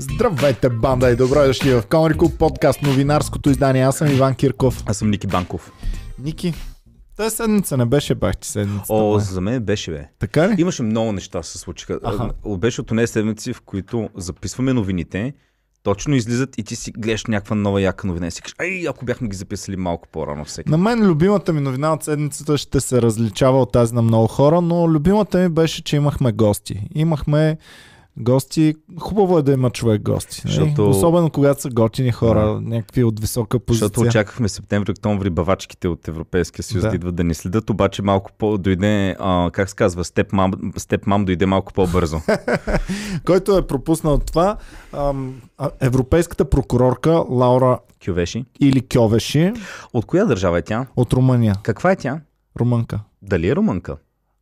Здравейте, банда, и добро дошли в Комрико подкаст, новинарското издание. Аз съм Иван Кирков. Аз съм Ники Банков. Ники, тази седмица не беше бахти седмица. О, за мен беше, бе. Така ли? Имаше много неща се случиха. Беше от тези седмици, в които записваме новините, точно излизат и ти си гледаш някаква нова яка новина и си кажеш, ай, ако бяхме ги записали малко по-рано всеки. На мен любимата ми новина от седмицата ще се различава от тази на много хора, но любимата ми беше, че имахме гости. Гости, хубаво е да има човек гости. Защото... Особено когато са готини хора, някакви от висока позиция. Защото очаквахме септември-октомври бавачките от Европейския съюз да идват да ни следят, обаче малко по-дойде, как се казва, степ мам дойде малко по-бързо. Който е пропуснал това, европейската прокурорка Лаура Кьовеши. Или Кьовеши. От коя държава е тя? От Румъния. Каква е тя? Румънка. Дали е румънка?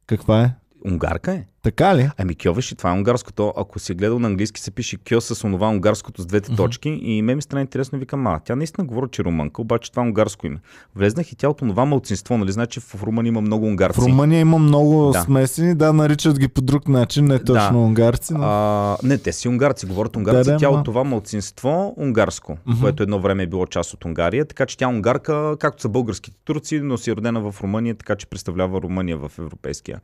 Каква е? Унгарка е. Така ли? Ами Кьовеши, това е унгарското. Ако си гледал на английски, се пише Кьо с онова унгарското с двете точки. И ме ми стана интересно, викам, тя наистина говори, че румънка, обаче това е унгарско име. Влезнах и тя от онова малцинство, нали, значи в Румъния има много унгарци. В Румъния има много смесени, да, наричат ги по друг начин, не точно унгарци. Но... не, те си унгарци, говорят унгарци. Тя от това малцинство унгарско, което едно време е било част от Унгария, така че тя унгарка, както са българските турци, но си родена в Румъния, така че представлява Румъния в Европейския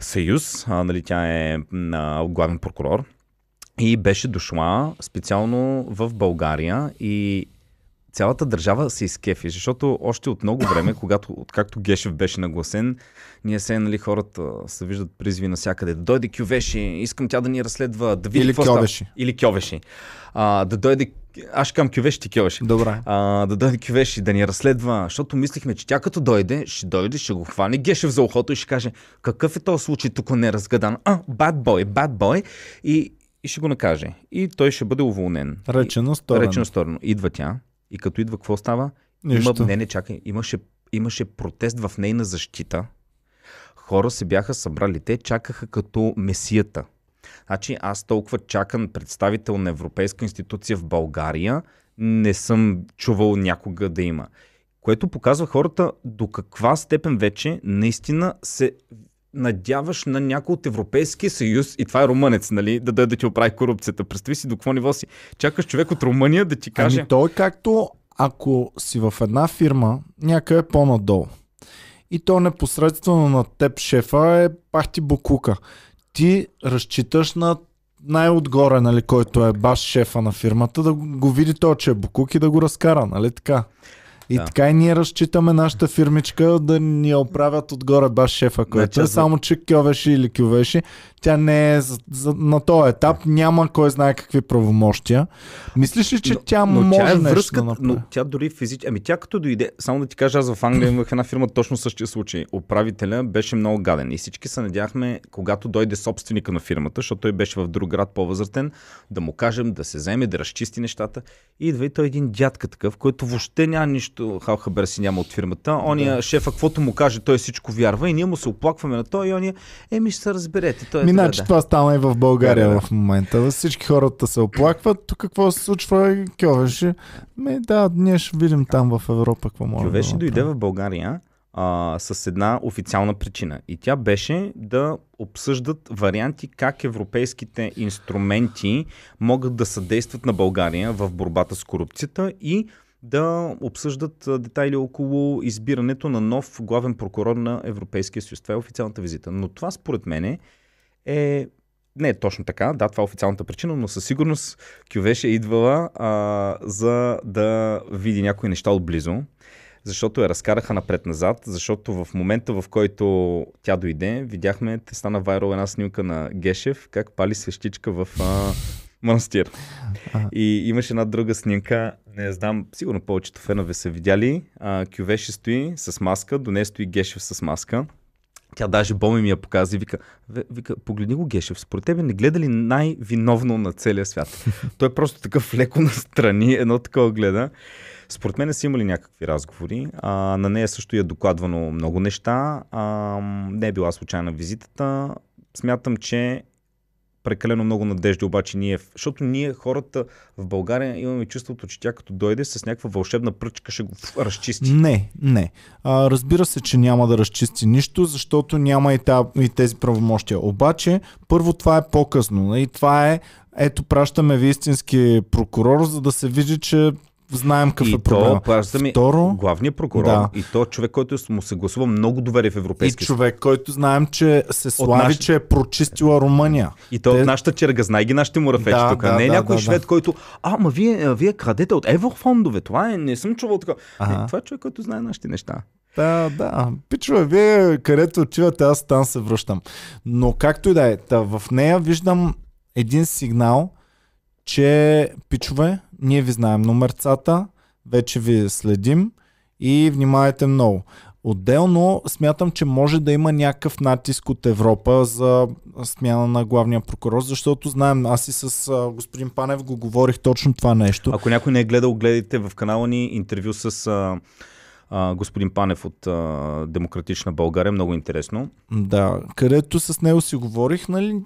съюз, нали, тя е главен прокурор и беше дошла специално в България и цялата държава се изкефи, защото още от много време, когато, откакто Гешев беше нагласен, ние се, нали, хората се виждат призиви навсякъде. Да дойде Кьовеши, искам тя да ни разследва, да види какво става. Или Кьовеши. Да дойде, аз към Кьовеши, ти Кьовеши. Добре. Да дойде Кьовеши, да ни разследва, защото мислихме, че тя като дойде, ще го хване Гешев за ухото и ще каже, какъв е този случай тук неразгадан. Bad boy. И ще го накаже. И той ще бъде уволнен. Речено сторено. Идва тя. И като идва, какво става? Не, чакай. Имаше протест в нейна защита. Хора се бяха събрали. Те чакаха като месията. Значи аз толкова чакан представител на европейска институция в България не съм чувал някога да има. Което показва хората до каква степен вече наистина се надяваш на някой от Европейския съюз, и това е румънец, нали, да дойде да ти оправи корупцията. Представи си до какво ниво си. Чакаш човек от Румъния да ти каже... Ами той както ако си в една фирма, някъде по-надолу. И то непосредствено на теб шефа е пахти букука. Ти разчиташ на най-отгоре, нали, който е баш шефа на фирмата, да го види то, че е букук и да го разкара, нали така. И така и ние разчитаме нашата фирмичка да ни оправят отгоре баш шефа, който е, само че Кьовеши или Кьовеши, тя не е на този етап, няма кой знае какви правомощия. Мислиш ли, че тя може тя е връзката, нещо да направи? Тя дори физически, тя като дойде, само да ти кажа, аз в Англия имах една фирма точно същия случай. Управителя беше много гаден и всички се надяхме, когато дойде собственика на фирмата, защото той беше в друг град по-възрастен, да му кажем, да се вземе, да разчисти нещата. И идва и той един дядка такъв, който въобще няма нищо. Халхабер си няма от фирмата. Ония шефа, каквото му каже, той всичко вярва и ние му се оплакваме на той и ония, ще се разберете. Той е иначе това стана и в България в момента. Всички хората се оплакват. Тук какво се случва? Кьовеши. Ние ще видим там в Европа какво може. Кьовеши дойде в България с една официална причина. И тя беше да обсъждат варианти как европейските инструменти могат да съдействат на България в борбата с корупцията и да обсъждат детайли около избирането на нов главен прокурор на Европейския съюз. Това е официалната визита. Но това според мен е... Не е точно така, да, това е официалната причина, но със сигурност Кьовеши е идвала за да види някои неща отблизо, защото я разкараха напред-назад, защото в момента, в който тя дойде, видяхме, те стана вайрал една снимка на Гешев, как пали свещичка в... манастир. И имаше една друга снимка, не знам, сигурно повечето фенове са видяли. Кьовеши стои с маска, до нея стои Гешев с маска. Тя даже Боми ми я показа и вика, погледни го Гешев, според тебе не гледа ли най-виновно на целия свят? Той е просто такъв леко настрани, едно такова гледа. Според мен са имали някакви разговори. На нея също е докладвано много неща. Не е била случайна визитата. Смятам, че прекалено много надежда обаче ние, защото ние хората в България имаме чувството, че тя като дойде с някаква вълшебна пръчка ще го разчисти. Не. Разбира се, че няма да разчисти нищо, защото няма и тези правомощия. Обаче, първо това е по-късно и това е ето пращаме ви истински прокурор, за да се види, че знаем какъв е проблема. Второ, главният прокурор, да, и то човек, който му се гласува много доверие в Европейския съюз. И човек, който знаем, че се слави, че е прочистила Румъния. И то от нашата черга, знае ги нашите мурафечи тук. Да, не е някой швед, който ама вие крадете от еврофондове, това е, не съм чувал така. Ага. Това е човек, който знае нашите неща. Да, да. Пичове, вие където отивате, аз там се връщам. Но както и да е, в нея виждам един сигнал, че пичове, ние ви знаем номерцата, вече ви следим и внимавайте много. Отделно смятам, че може да има някакъв натиск от Европа за смяна на главния прокурор, защото знаем, аз и с господин Панев го говорих точно това нещо. Ако някой не е гледал, гледайте в канала ни интервю с господин Панев от Демократична България, много интересно. Да, където с него си говорих, нали,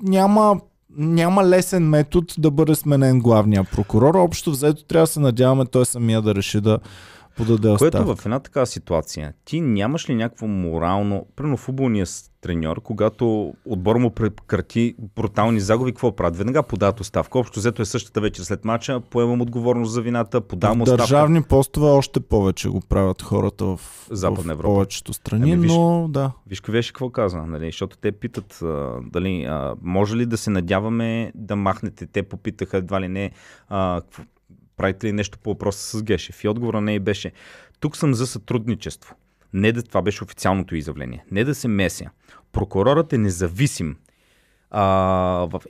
няма лесен метод да бъде сменен главния прокурор. Общо взето трябва да се надяваме той самия да реши да подаде оставка. Което в една такава ситуация, ти нямаш ли някакво морално, примерно футболния треньор, когато отбор му прекрати брутални загуби, какво правят? Веднага подават оставка. Общо взето е същата вечер след мача, поемам отговорност за вината, подавам оставка. Държавни постове още повече го правят хората в Западна Европа. В повечето страни, но да. Вишко беше какво каза, нали? Защото те питат дали може ли да се надяваме да махнете. Те попитаха едва ли не правите ли нещо по въпроса с Гешев. И отговора не беше. Тук съм за сътрудничество. Не да, това беше официалното изявление. Не да се меся. Прокурорът е независим.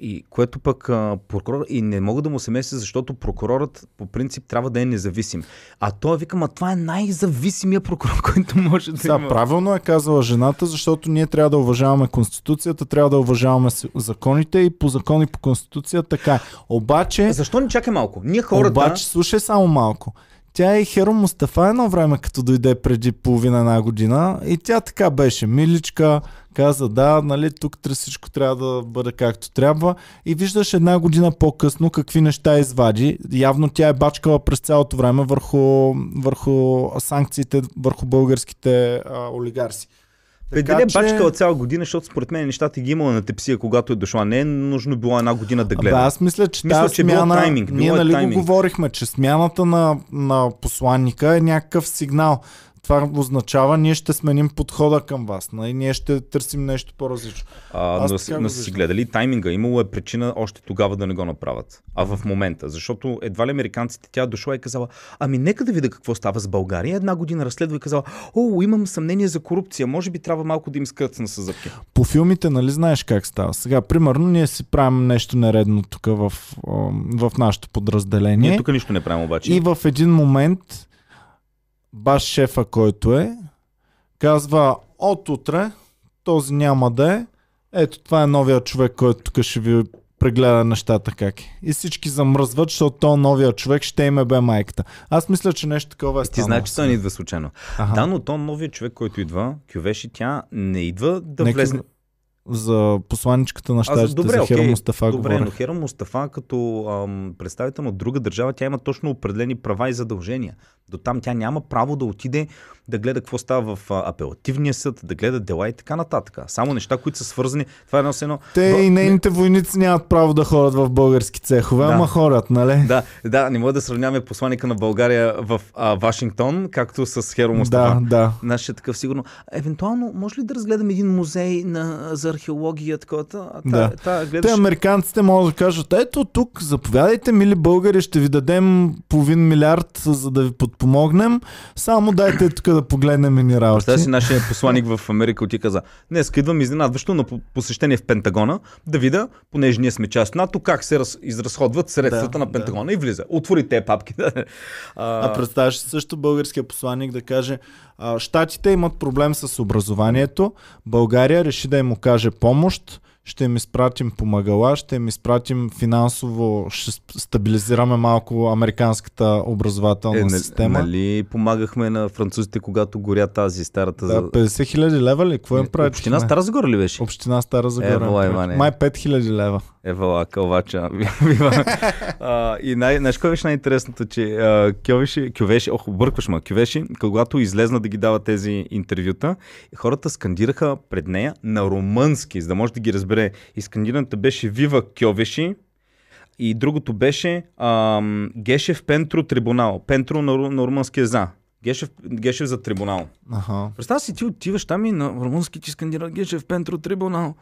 И което пък прокурор и не мога да му се меся, защото прокурорът по принцип трябва да е независим. А той вика, ма това е най-зависимия прокурор, който може да има. Да, правилно е казала жената, защото ние трябва да уважаваме Конституцията, трябва да уважаваме законите и по закон и по Конституция така. Обаче... Защо не чакай малко? Ние хората... Обаче, слушай само малко. Тя и Херо Мустафа едно време, като дойде преди половина една година и тя така беше миличка, каза да, нали, тук всичко трябва да бъде както трябва и виждаш една година по-късно какви неща извади. Явно тя е бачкала през цялото време върху санкциите, върху българските олигарси. Пределя бачка от цяла година, защото според мен нещата ги имала на тепсия, когато е дошла. Не е нужно било една година да гледа. Да, аз мисля, че тази смяна... Тайминг, ние нали тайминг. Го говорихме, че смяната на посланника е някакъв сигнал. Това означава, ние ще сменим подхода към вас. И ние ще търсим нещо по-различно. Но си гледали тайминга. Имало е причина още тогава да не го направят. А в момента. Защото едва ли американците, тя дошла и казала, ами нека да видя какво става с България. Една година разследва и казала, о, имам съмнение за корупция. Може би трябва малко да им скръцна със зъбки. По филмите, нали знаеш как става? Сега, примерно, ние си правим нещо нередно тук в нашето подразделение. Ние тук нищо не правим обаче. И в един момент... баш шефа, който е, казва, от утре този няма да е, ето това е новия човек, който тук ще ви прегледа нещата как е. И всички замръзват, защото този новия човек ще им е бе майката. Аз мисля, че нещо такова е станало. Ти знаеш, че той не идва случайно. Аха. Да, но то новия човек, който идва, Кювеши, тя не идва да влезе... За посланичката на щатите, за Херо Мустафа говорих. Добре, но Херо Мустафа като представител на друга държава, тя има точно определени права и задължения. До там тя няма право да отиде да гледа какво става в апелативния съд, да гледа дела и така нататък. Само неща, които са свързани. Това е едно... Те и нейните войници нямат право да ходят в български цехове, да. Ама хорат, нали? Да, да, не мога да сравняваме посланика на България в Вашингтон, както с Херо Мустафа. Да, да. Нашия такъв сигурно. Евентуално, може ли да разгледаме един музей за археология, такова? Да. Гледаш... Те американците могат да кажат, ето тук, заповядайте, мили българи, ще ви дадем половин милиард, за да ви подпомогнем. Само дайте тук да погледнем минералите. Тази нашия посланик в Америка ти каза, днес идвам изненадващо на посещение в Пентагона, да видя, понеже ние сме част НАТО, как се изразходват средствата на Пентагона и влиза. Отвори те папки. А представяш също българския посланик да каже, щатите имат проблем с образованието, България реши да им окаже помощ, ще им изпратим помагала, ще им изпратим финансово, ще стабилизираме малко американската образователна система. Нали помагахме на французите, когато горя тази старата... Да, 50 хиляди лева ли? Какво им прави? Община Стара Загора ли беше? Община Стара Загора. Май 5 хиляди лева. Евала, кълвача. И знаеш кой беше най-интересното, че Кювеши, объркваш ма, Кювеши, когато излезна да ги дава тези интервюта, хората скандираха пред нея на румънски, за да може да ги разбере. И скандирането беше Вива Кьовеши, И другото беше Гешев Пентру трибунал. Пентру на румънския за. Гешев за трибунал. Ага. Представя си, ти отиваш там и на румънски ти скандират Гешев Пентру трибунал.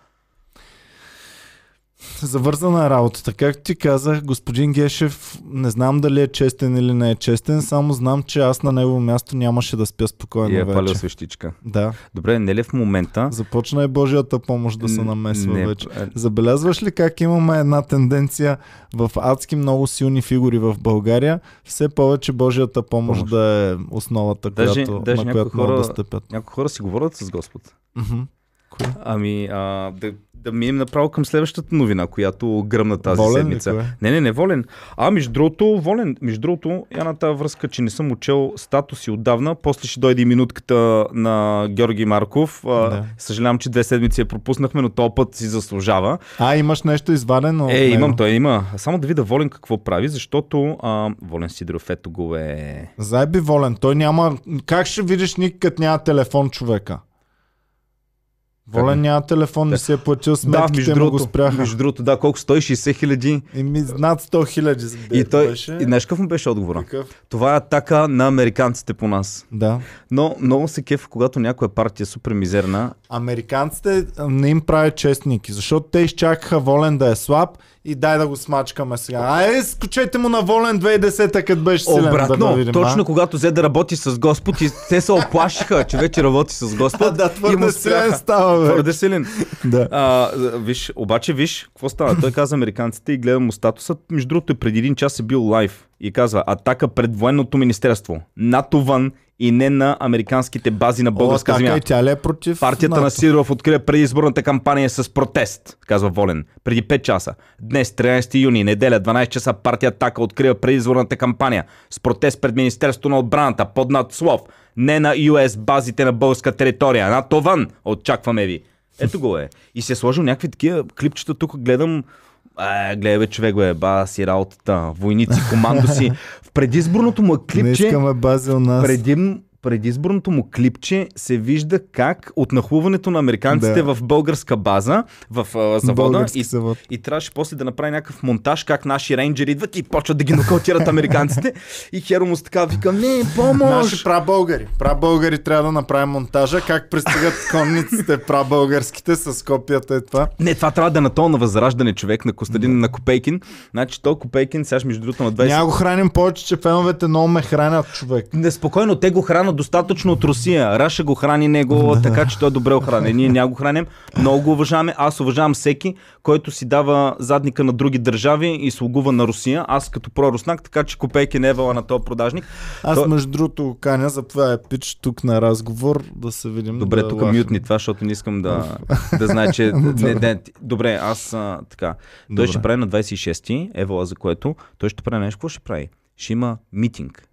Завързана работата. Както ти казах, господин Гешев, не знам дали е честен или не е честен, само знам, че аз на негово място нямаше да спя спокойно вече. И е палил свещичка. Да. Добре, не ли в момента? Започна и Божията помощ да се намесва вече. Забелязваш ли как имаме една тенденция в адски много силни фигури в България, все повече Божията помощ да е основата, даже на която могат да стъпят. Някои хора си говорят с Господ. Mm-hmm. Ами, да минем направо към следващата новина, която гръмна тази седмица. Не, Волен. Между другото, я на тази връзка, че не съм учел статуси отдавна. После ще дойде и минутката на Георги Марков. Да. Съжалявам, че 2 седмици я пропуснахме, но този път си заслужава. Имаш нещо извадено? Имам, той има. Само да видя Волен какво прави, защото Волен Сидеров ето го е... Зайби Волен, той няма... Как ще видиш никакът няма телефон човека? Волен няма телефон, не си е платил сметките, му го спряха. Между другото, да, колко 160 000. Над 100 000. И знаеш какъв му беше отговора? Това е атака на американците по нас. Да. Но много се кефа, когато някоя партия е супер мизерна. Американците не им правят честники, защото те изчакаха Волен да е слаб и дай да го смачкаме сега. Скочете му на Волен 2010-та, като беше силен. Обратно, да видим, точно когато взе да работи с Господ и те се оплашиха, че вече работи с Господ. Твърде силен става, бе. Твърде силен. Да. Обаче виж, какво става? Той каза американците и гледа му статусът. Между другото, преди 1 час е бил лайв и казва: атака пред военното министерство. НАТО вън и не на американските бази на българска земя. И тя ли е против партията НАТО? На Сидеров открие предизборната кампания с протест, казва Волен. Преди 5 часа. Днес, 13 юни, неделя, 12 часа, партия Атака открива предизборната кампания с протест пред Министерството на отбраната под надслов: не на US базите на българска територия. НАТО вън! Очакваме ви. Ето го е. И се е сложил някакви такива клипчета. Тук гледам... гледай бе, човек бе, ба си работата, войници, командо си. В предизборното му клипче, не искаме бази у нас. Предизборното му клипче се вижда как от нахлуването на американците в българска база, в завода, и трябваше после да направи някакъв монтаж, как наши рейнджери идват и почват да ги нокаутират американците. И Херо му така вика: не, помощ! Наши прабългари. Прабългари трябва да направим монтажа, как пристигат конниците прабългарските с копията и това. Не, това трябва да е на тона възраждане, човек, на Костадин, на Копейкин. Значи то Копейкин, сега между другото на 20. Няма го храним повече, че феновете много ме хранят, човек. Неспокойно, те го хранят достатъчно от Русия. Раша го храни него, така че той е добре охранен. Ние няма го храним. Много го уважаваме. Аз уважавам всеки, който си дава задника на други държави и слугува на Русия. Аз като проруснак, така че Копейки не е вала на този продажник. Между другото, каня за това е пич тук на разговор. Да се видим. Добре, да тук мютни това, защото не искам да знае, че... Добре, аз така. Той ще прави на 26-ти, евала за което. Той ще прави нещо, какво ще прави? Ще има митинг.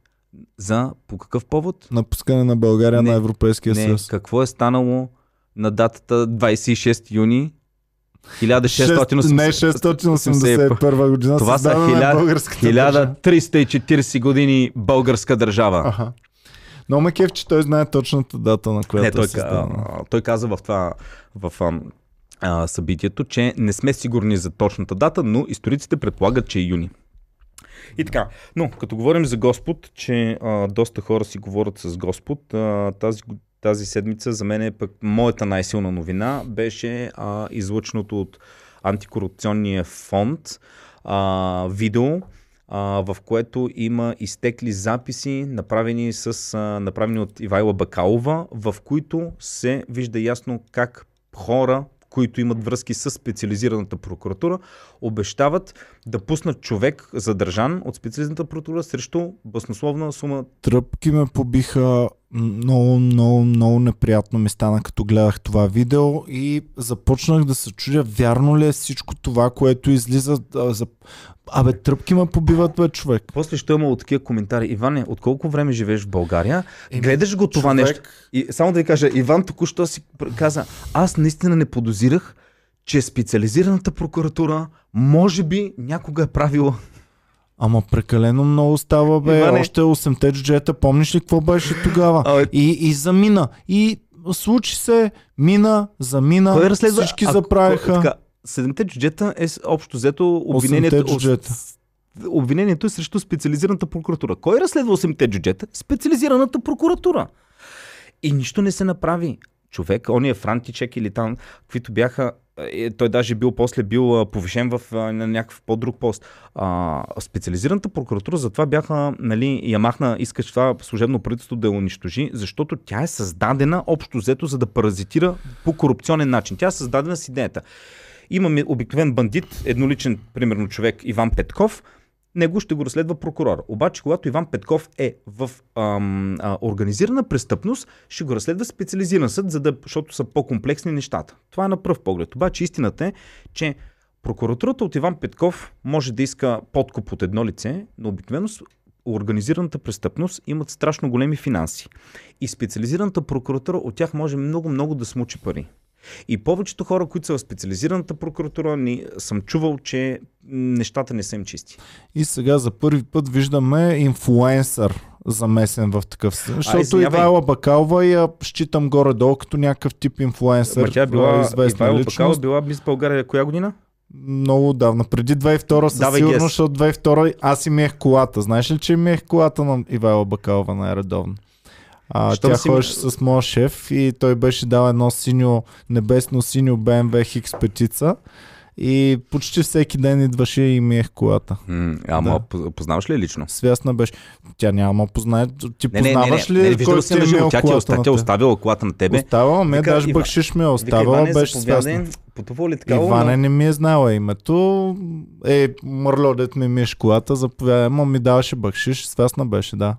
За по какъв повод? Напускане на България на Европейския съюз. Какво е станало на датата 26 юни 1681 година? Това са 1340 години българска държава. Аха. Но ме кеф, че той знае точната дата, на която се стана. Той каза в това... събитието, че не сме сигурни за точната дата, но историците предполагат, че е юни. И така, но като говорим за Господ, че доста хора си говорят с Господ, тази седмица за мен е пък моята най-силна новина, беше излъченото от Антикорупционния фонд видео, в което има изтекли записи, направени от Ивайла Бакалова, в които се вижда ясно как хора, които имат връзки с специализираната прокуратура, обещават да пуснат човек задържан от специализираната прокуратура срещу баснословна сума. Тръпки ме побиха, много неприятно ми стана, като гледах това видео и започнах да се чудя, вярно ли е всичко това, което излиза за... Абе, тръпки ме побиват, бе, човек. После ще имало такива коментари. Иване, от колко време живееш в България? Гледаш го това нещо. И само да ви кажа, Иван току-що си каза: аз наистина не подозирах, че специализираната прокуратура може би някога е правила. Ама прекалено много става, бе. Иване... Още 8-те джуджета, помниш ли какво беше тогава? И замина. И случи се, мина, замина, всички заправиха. Седемте джуджета е общо взето обвинението е срещу специализираната прокуратура. Кой разследва 8-те джуджета? Специализираната прокуратура. И нищо не се направи. Човек, он е Франтичек или там, каквито бяха, той даже бил после повишен в на някакъв по-друг пост. Специализираната прокуратура затова бяха, нали, ямахна, искаш това служебно правителство да я унищожи, защото тя е създадена общо взето, за да паразитира по корупционен начин. Тя е създадена с идеята. Имаме обикновен бандит, едноличен, примерно човек Иван Петков, него ще го разследва прокурор. Обаче, когато Иван Петков е в организирана престъпност, ще го разследва специализиран съд, защото са по-комплексни нещата. Това е на пръв поглед. Обаче истината е, че прокуратурата от Иван Петков може да иска подкуп от едно лице, но обикновено организираната престъпност имат страшно големи финанси. И специализираната прокуратура от тях може много-много да смучи пари. И повечето хора, които са в специализираната прокуратура, съм чувал, че нещата не са им чисти. И сега за първи път виждаме инфлуенсър замесен в такъв съд. Защото Ивайла Бакалова я считам горе-долу като някакъв тип инфлуенсър. Тя била известна личност. Бакалова била Мис България коя година? Много давно. Преди 2002 със сигурност, защото 2002 аз и миех колата. Знаеш ли, че миех колата на Ивайла Бакалова най-редовно? Тя ходеше с моя шеф и той беше дал едно синьо, небесно-синьо BMW X5 и почти всеки ден идваше и миех колата. Ама да. Познаваш ли я лично? Свясна беше. Тя няма познае. Ти познаваш ли кой си е мил колата на теб? Тя оставила колата на тебе. Оставила ме, даже бъкшиш ме оставила, беше свясна. Иване не ми е знала името. Мърло, дет ми миеш колата, заповядай, но ми даваше бъкшиш, свясна беше, да.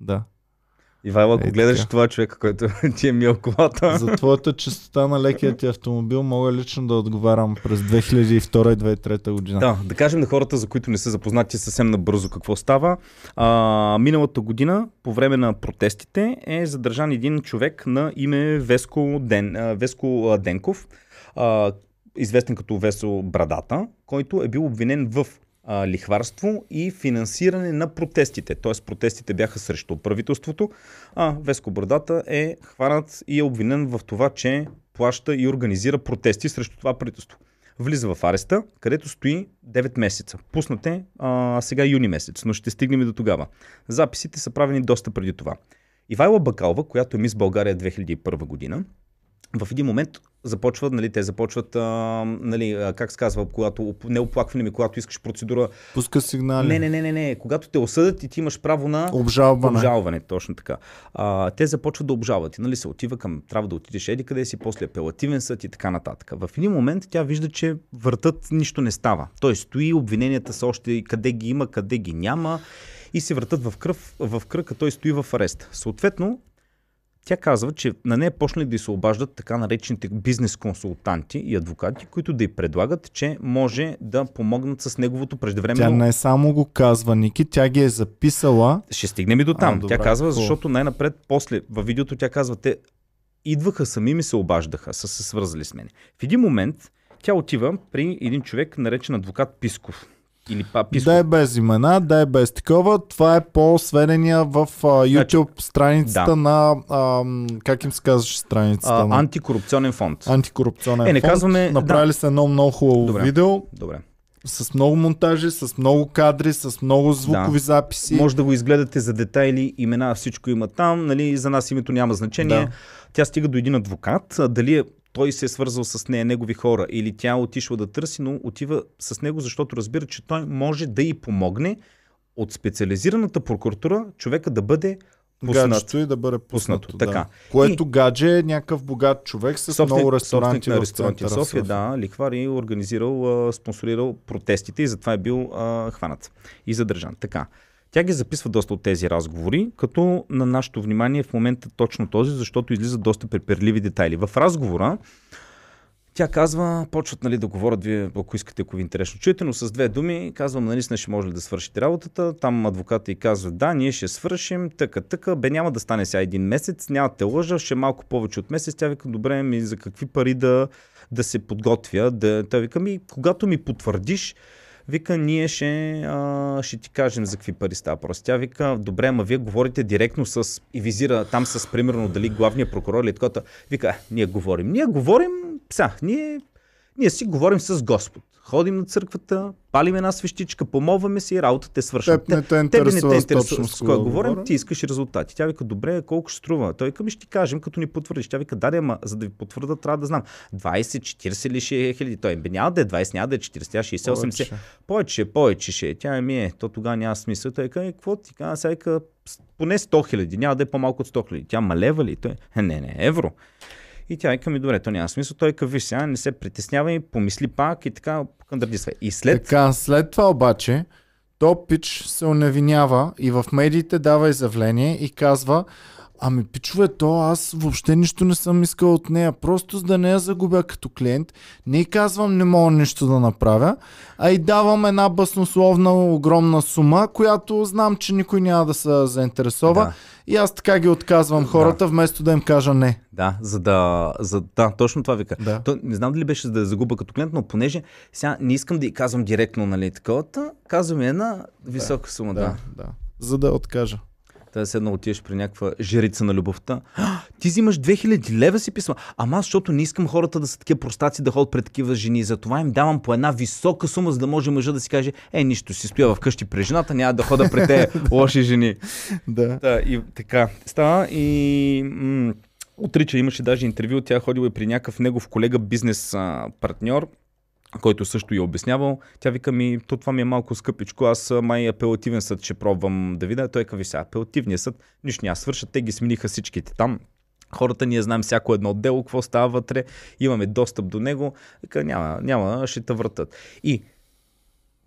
Да. Ивайло, ако гледаш така. Това човека, който ти е мил колата. За твоята чистота на лекия ти автомобил мога лично да отговарям през 2002-2003 година. Да кажем на хората, за които не са запознати съвсем набързо какво става. Миналата година, по време на протестите, е задържан един човек на име Веско Денков, известен като Весо Брадата, който е бил обвинен в лихварство и финансиране на протестите. Тоест протестите бяха срещу правителството, а Веско Брадата е хванат и е обвинен в това, че плаща и организира протести срещу това правителство. Влиза в ареста, където стои 9 месеца. Пуснат е сега юни месец, но ще стигнем и до тогава. Записите са правени доста преди това. Ивайла Бакалова, която е Мис България 2001 година, в един момент започват, как се казва, когато не оплакване ми, когато искаш процедура. Пуска сигнали. Не. Когато те осъдят и ти имаш право на обжалване, точно така. Те започват да обжалват и се отива към трябва да отидеш еди къде си, после апелативен съд и така нататък. В един момент тя вижда, че въртът нищо не става. Той стои, обвиненията са още къде ги има, къде ги няма и се въртат в кръг, а той стои в арест. Съответно, тя казва, че на нея почнали да й се обаждат така наречените бизнес-консултанти и адвокати, които да й предлагат, че може да помогнат с неговото преждевременно... Тя не само го казва, Ники, тя ги е записала... Ще стигнем и до там. Тя казва, защото най-напред, после във видеото тя казва, те идваха сами, ми се обаждаха, са се свързали с мене. В един момент тя отива при един човек, наречен адвокат Писков. Да е без имена, да е без такова. Това е по сведения в YouTube страницата на... как им се казваш страницата? Антикорупционен фонд. Фонд. Казваме, направили се едно много хубаво видео. Добре. С много монтажи, с много кадри, с много звукови записи. Може да го изгледате за детайли, имена, всичко има там. За нас името няма значение. Тя стига до един адвокат. Дали е той се е свързал с нея, негови хора, или тя отишла да търси, но отива с него, защото разбира, че той може да й помогне от специализираната прокуратура човека да бъде пуснат. Гаджето и да бъде пуснато. Така. Което гадже е някакъв богат човек с много ресторанти в центъра. София, лихвар и организирал, спонсорирал протестите и затова е бил хванат и задържан. Така. Тя ги записва доста от тези разговори, като на нашето внимание в момента точно този, защото излизат доста преперливи детайли. В разговора тя казва, почват да говорят, вие, ако искате, ако ви интересно чуете, но с две думи, казвам, наистина ще може ли да свършите работата, там адвоката й казва, да, ние ще свършим, тъка, няма да стане сега един месец, няма те лъжа, ще малко повече от месец, тя вика, добре, ми за какви пари да се подготвя, тя вика, когато ми потвърдиш, вика, ние ще ти кажем за какви пари става просто. Тя вика, добре, ама вие говорите директно и визира там с примерно дали главния прокурор или такова. Вика, ние говорим. Ние Ние си говорим с Господ. Ходим на църквата, палим една свещичка, помолваме се и работата е свършена. Тебе не те интересува с кой говорим, ти искаш резултати. Тя вика, добре, колко ще струва? Той каме, ще ти кажем, като ни потвърдиш. Тя вика, даде, ама за да ви потвърда, трябва да знам. 20, 40 или 6 хиляди. Той няма да е 20, няма да е 40, 60, 80. Повече ще е. Тя ми е, то тогава няма смисъл. Той каме, какво ти казва, сега вика, поне 100 хиляди, няма да е по-малко от 100 хиляди. Тя малева ли? Той, не, евро. И тя вика, ми добре, то няма смисъл. Той виж сега, не се притеснява и помисли пак и така кандърдисва. И след... Така, след това обаче, то пич се оневинява и в медиите дава изявление и казва, ами пичове, то аз въобще нищо не съм искал от нея, просто за да не я загубя като клиент. Не казвам, не мога нищо да направя, а и давам една баснословна огромна сума, която знам, че никой няма да се заинтересува. Да. И аз така ги отказвам хората, да, вместо да им кажа не. Да, за да точно това вика. Да. То, не знам дали беше за да я загуба като клиент, но понеже сега не искам да й казвам директно, нали, таковата, казвам една висока сума. Да. За да откажа. Да, седна отиваш при някаква жрица на любовта. Ти взимаш 2000 лева си писма. Ама аз, защото не искам хората да са такива простаци, да ходят пред такива жени. Затова им давам по една висока сума, за да може мъжа да си каже, нищо, си стоя вкъщи при жената, няма да хода пред те лоши жени. Да, и така. Става и... отрича, имаше даже интервю, тя ходила и при някакъв негов колега бизнес партньор, който също я обяснявал. Тя вика, ми, то това ми е малко скъпичко, аз май апелативен съд ще пробвам да видя. Той казва, сега апелативният съд, нищо няма свършат, те ги смениха всичките там. Хората, ние знаем всяко едно дело, какво става вътре, имаме достъп до него. Вика, няма, ще те вратат. И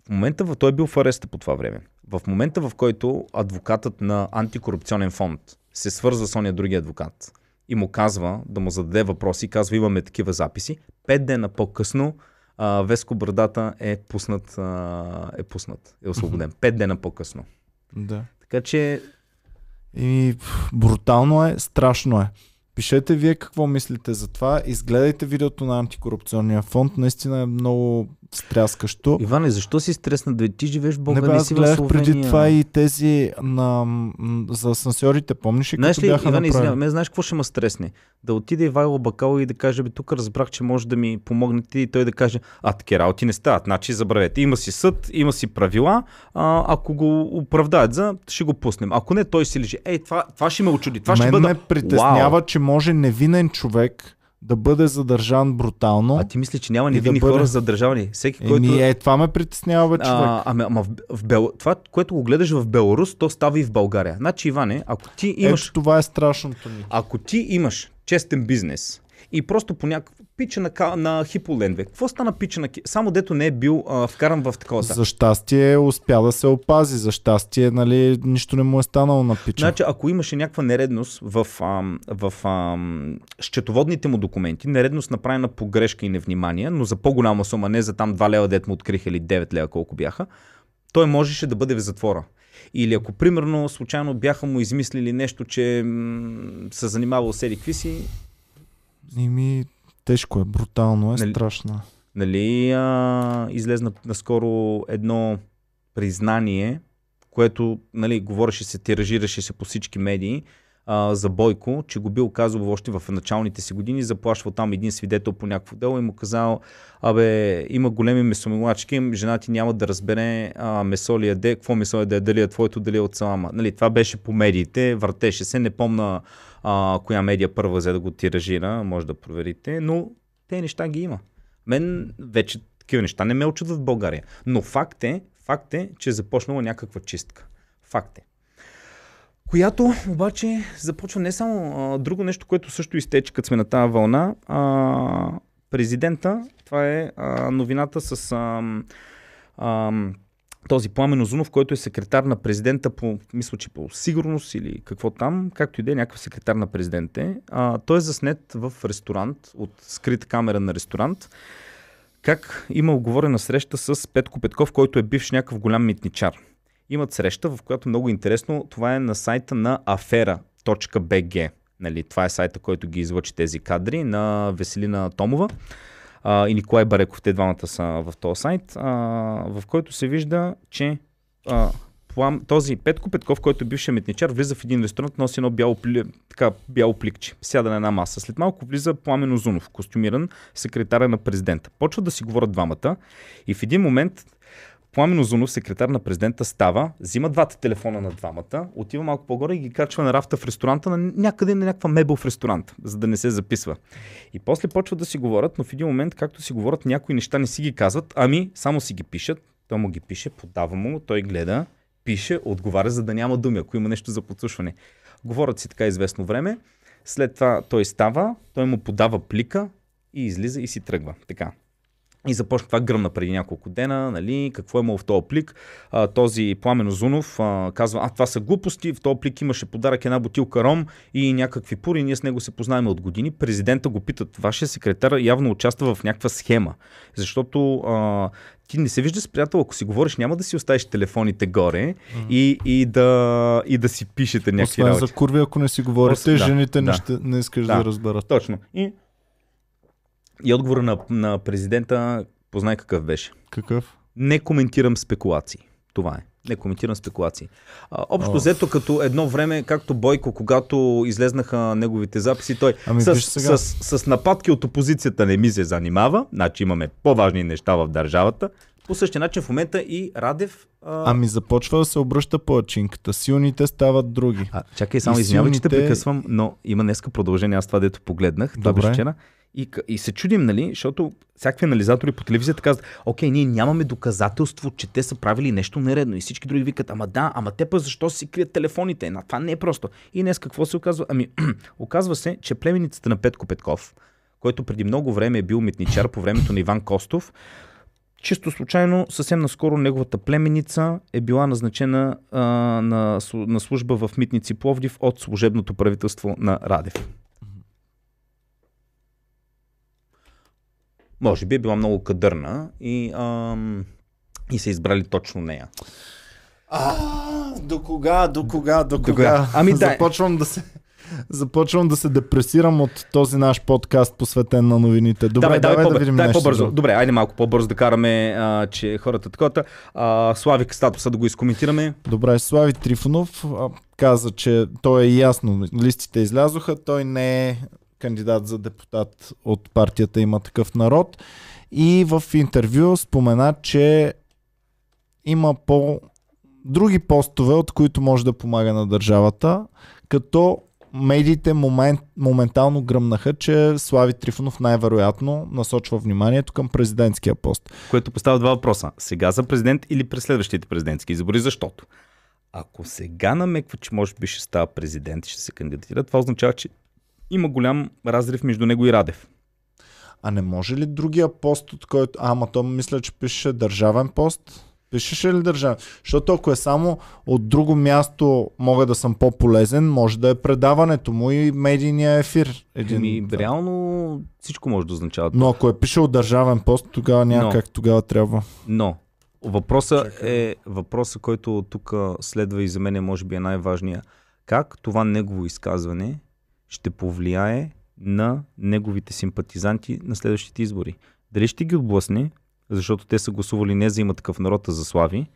в момента, той е бил в ареста по това време. В момента, в който адвокатът на антикорупционен фонд се свързва с ония другия адвокат и му казва да му зададе въпроси, казва, имаме такива записи, 5 дена по-късно Веско Брадата е освободен. 5 дена по-късно. Да. Така че... И брутално е, страшно е. Пишете вие какво мислите за това. Изгледайте видеото на Антикорупционния фонд. Наистина е много стряскащо. Иване, защо си стресна? Да ти живееш в България, не си в Словения. Аз гледах преди това и тези за асансьорите. Помниш ли, като бяха Иване, извинявай, знаеш какво ще ме стресне? Да отиде Ивайло Бакалов и да каже, бе, тук разбрах, че може да ми помогнете, и той да каже, такива работи не стават. Значи забравете. Има си съд, има си правила. Ако го оправдаят, ще го пуснем. Ако не, той си лежи. Това ще ме очуди. Това ще бъде. Ме притеснява, че може невинен човек да бъде задържан брутално. А ти мисли, че няма невинни хора задържавани? Всеки, който... това ме притеснява, човек. Това, което го гледаш в Беларус, то става и в България. Значи, Иване, ако ти имаш... Ето това е страшното ми. Ако ти имаш честен бизнес и просто по някакво пича на Хиполендве. Какво стана пича на... Само дето не е бил вкаран в такова. За щастие успя да се опази. За щастие, нали, нищо не му е станало на пича. Значи, ако имаше някаква нередност в счетоводните му документи, нередност направена по грешка и невнимание, но за по-голяма сума, не за там 2 лева, дето му откриха, или 9 лева, колко бяха, той можеше да бъде в затвора. Или ако, примерно, случайно бяха му измислили нещо, че се занимавал с едикви си, тежко е, брутално е, страшно. Нали излезна наскоро едно признание, което, нали, говореше се, тиражираше се по всички медии, за Бойко, че го бил казал още в началните си години, заплашвал там един свидетел по някакво дело и му казал, има големи месомилачки, жена ти няма да разбере месо ли яде, какво месо яде, дали е твоето, дали е от салама. Нали, това беше по медиите, въртеше се, не помна коя медия първа взе да го тиражира, може да проверите, но те неща ги има. Мен вече такива неща не ме очудват в България, но факт е, че е започнала някаква чистка. Факт е. Която обаче започва не само друго нещо, което също изтече, като сме на тази вълна. Президента, това е новината с този Пламен Узунов, който е секретар на президента по, мисля, че по сигурност или какво там, както и да е, някакъв секретар на президента е. Той е заснет в ресторант, от скрита камера на ресторант, как има оговорена среща с Петко Петков, който е бивш някакъв голям митничар. Имат среща, в която много интересно, това е на сайта на afera.bg. Нали, това е сайта, който ги излъчи тези кадри на Веселина Томова и Николай Бареков. Те двамата са в този сайт, в който се вижда, че този Петко Петков, който е бившия митничар, влиза в един ресторант, носи едно бяло пликче, сяда на една маса. След малко влиза Пламен Узунов, костюмиран, секретаря на президента. Почват да си говорят двамата и в един момент Пламен Узунов, секретар на президента, става, взима двата телефона на двамата, отива малко по-горе и ги качва на рафта в ресторанта, на някъде на някаква мебел в ресторант, за да не се записва. И после почват да си говорят, но в един момент, както си говорят, някои неща не си ги казват, ами само си ги пишат. Той му ги пише, подава му, той гледа, пише, отговаря, за да няма думи, ако има нещо за подслушване. Говорят си така известно време, след това той става, той му подава плика и излиза и си тръгва. Така. И започна това гръмна преди няколко дена, нали, какво е имало в този плик. Този Пламен Узунов казва, това са глупости, в този плик имаше подарък една бутилка ром и някакви пури, ние с него се познаваме от години. Президента го питат, вашия секретар явно участва в някаква схема, защото ти не се вижда с приятел, ако си говориш, няма да си оставиш телефоните горе и да си пишете някакви работи. Освен за курви, ако не си говорите, жените не искаш да разберат. Точно. И отговора на президента, познай какъв беше. Какъв? Не коментирам спекулации. Това е. Не коментирам спекулации. Общо взето като едно време, както Бойко, когато излезнаха неговите записи, той с нападки от опозицията не ми се занимава, значи имаме по-важни неща в държавата. По същия начин в момента и Радев... започва да се обръща плачинката. Силните стават други. Чакай, само извинявай, че те прекъсвам, но има днеска продължение, аз това дето погледнах. Добре. Това беше вчера. И се чудим, нали, защото всякакви анализатори по телевизията казват, окей, ние нямаме доказателство, че те са правили нещо нередно. И всички други викат, те пък защо си крият телефоните? Това не е просто. И днес какво се оказва? Оказва се, че племеницата на Петко Петков, който преди много време е бил митничар по времето на Иван Костов, чисто случайно, съвсем наскоро неговата племеница е била назначена на служба в Митници Пловдив от служебното правителство на Радев. Може би е била много кадърна и са избрали точно нея. До кога? Започвам да се депресирам от този наш подкаст, посветен на новините. Добре, да видим нещо. По-бързо. Добре, айде малко по-бързо да караме, че хората такова. Славик статуса да го изкоментираме. Добре, Слави Трифонов каза, че той е ясно. Листите излязоха, той не е кандидат за депутат от партията Има такъв народ и в интервю спомена, че има други постове, от които може да помага на държавата, като медиите моментално гръмнаха, че Слави Трифонов най-вероятно насочва вниманието към президентския пост. Което поставя два въпроса. Сега за президент или през следващите президентски избори, защото ако сега намеква, че може би ще става президент и ще се кандидатира, това означава, че има голям разрив между него и Радев. А не може ли другия пост, от който... то мисля, че пише държавен пост. Пишеше ли държавен? Защото ако е само от друго място мога да съм по-полезен, може да е предаването му и медийния ефир. Реално всичко може да означава. Но ако е пишел държавен пост, тогава някак тогава трябва. Но въпросът, който тук следва и за мен може би е най-важният. Как това негово изказване ще повлияе на неговите симпатизанти на следващите избори? Дали ще ги отблъсне, защото те са гласували не за Има такъв народ, а за Слави,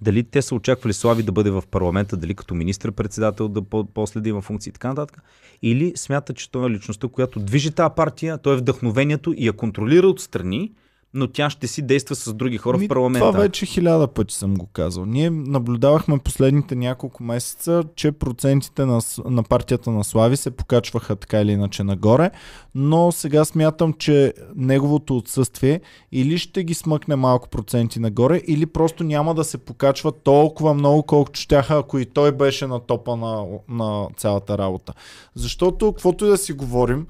дали те са очаквали Слави да бъде в парламента, дали като министър-председател да после да има функции и така нататък, или смята, че той е личността, която движи тази партия, той е вдъхновението и я контролира отстрани, но тя ще си действа с други хора в парламента. Това вече 1000 пъти съм го казал. Ние наблюдавахме последните няколко месеца, че процентите на партията на Слави се покачваха така или иначе нагоре, но сега смятам, че неговото отсъствие или ще ги смъкне малко проценти нагоре, или просто няма да се покачва толкова много, колкото щяха, ако и той беше на топа на цялата работа. Защото, каквото и да си говорим,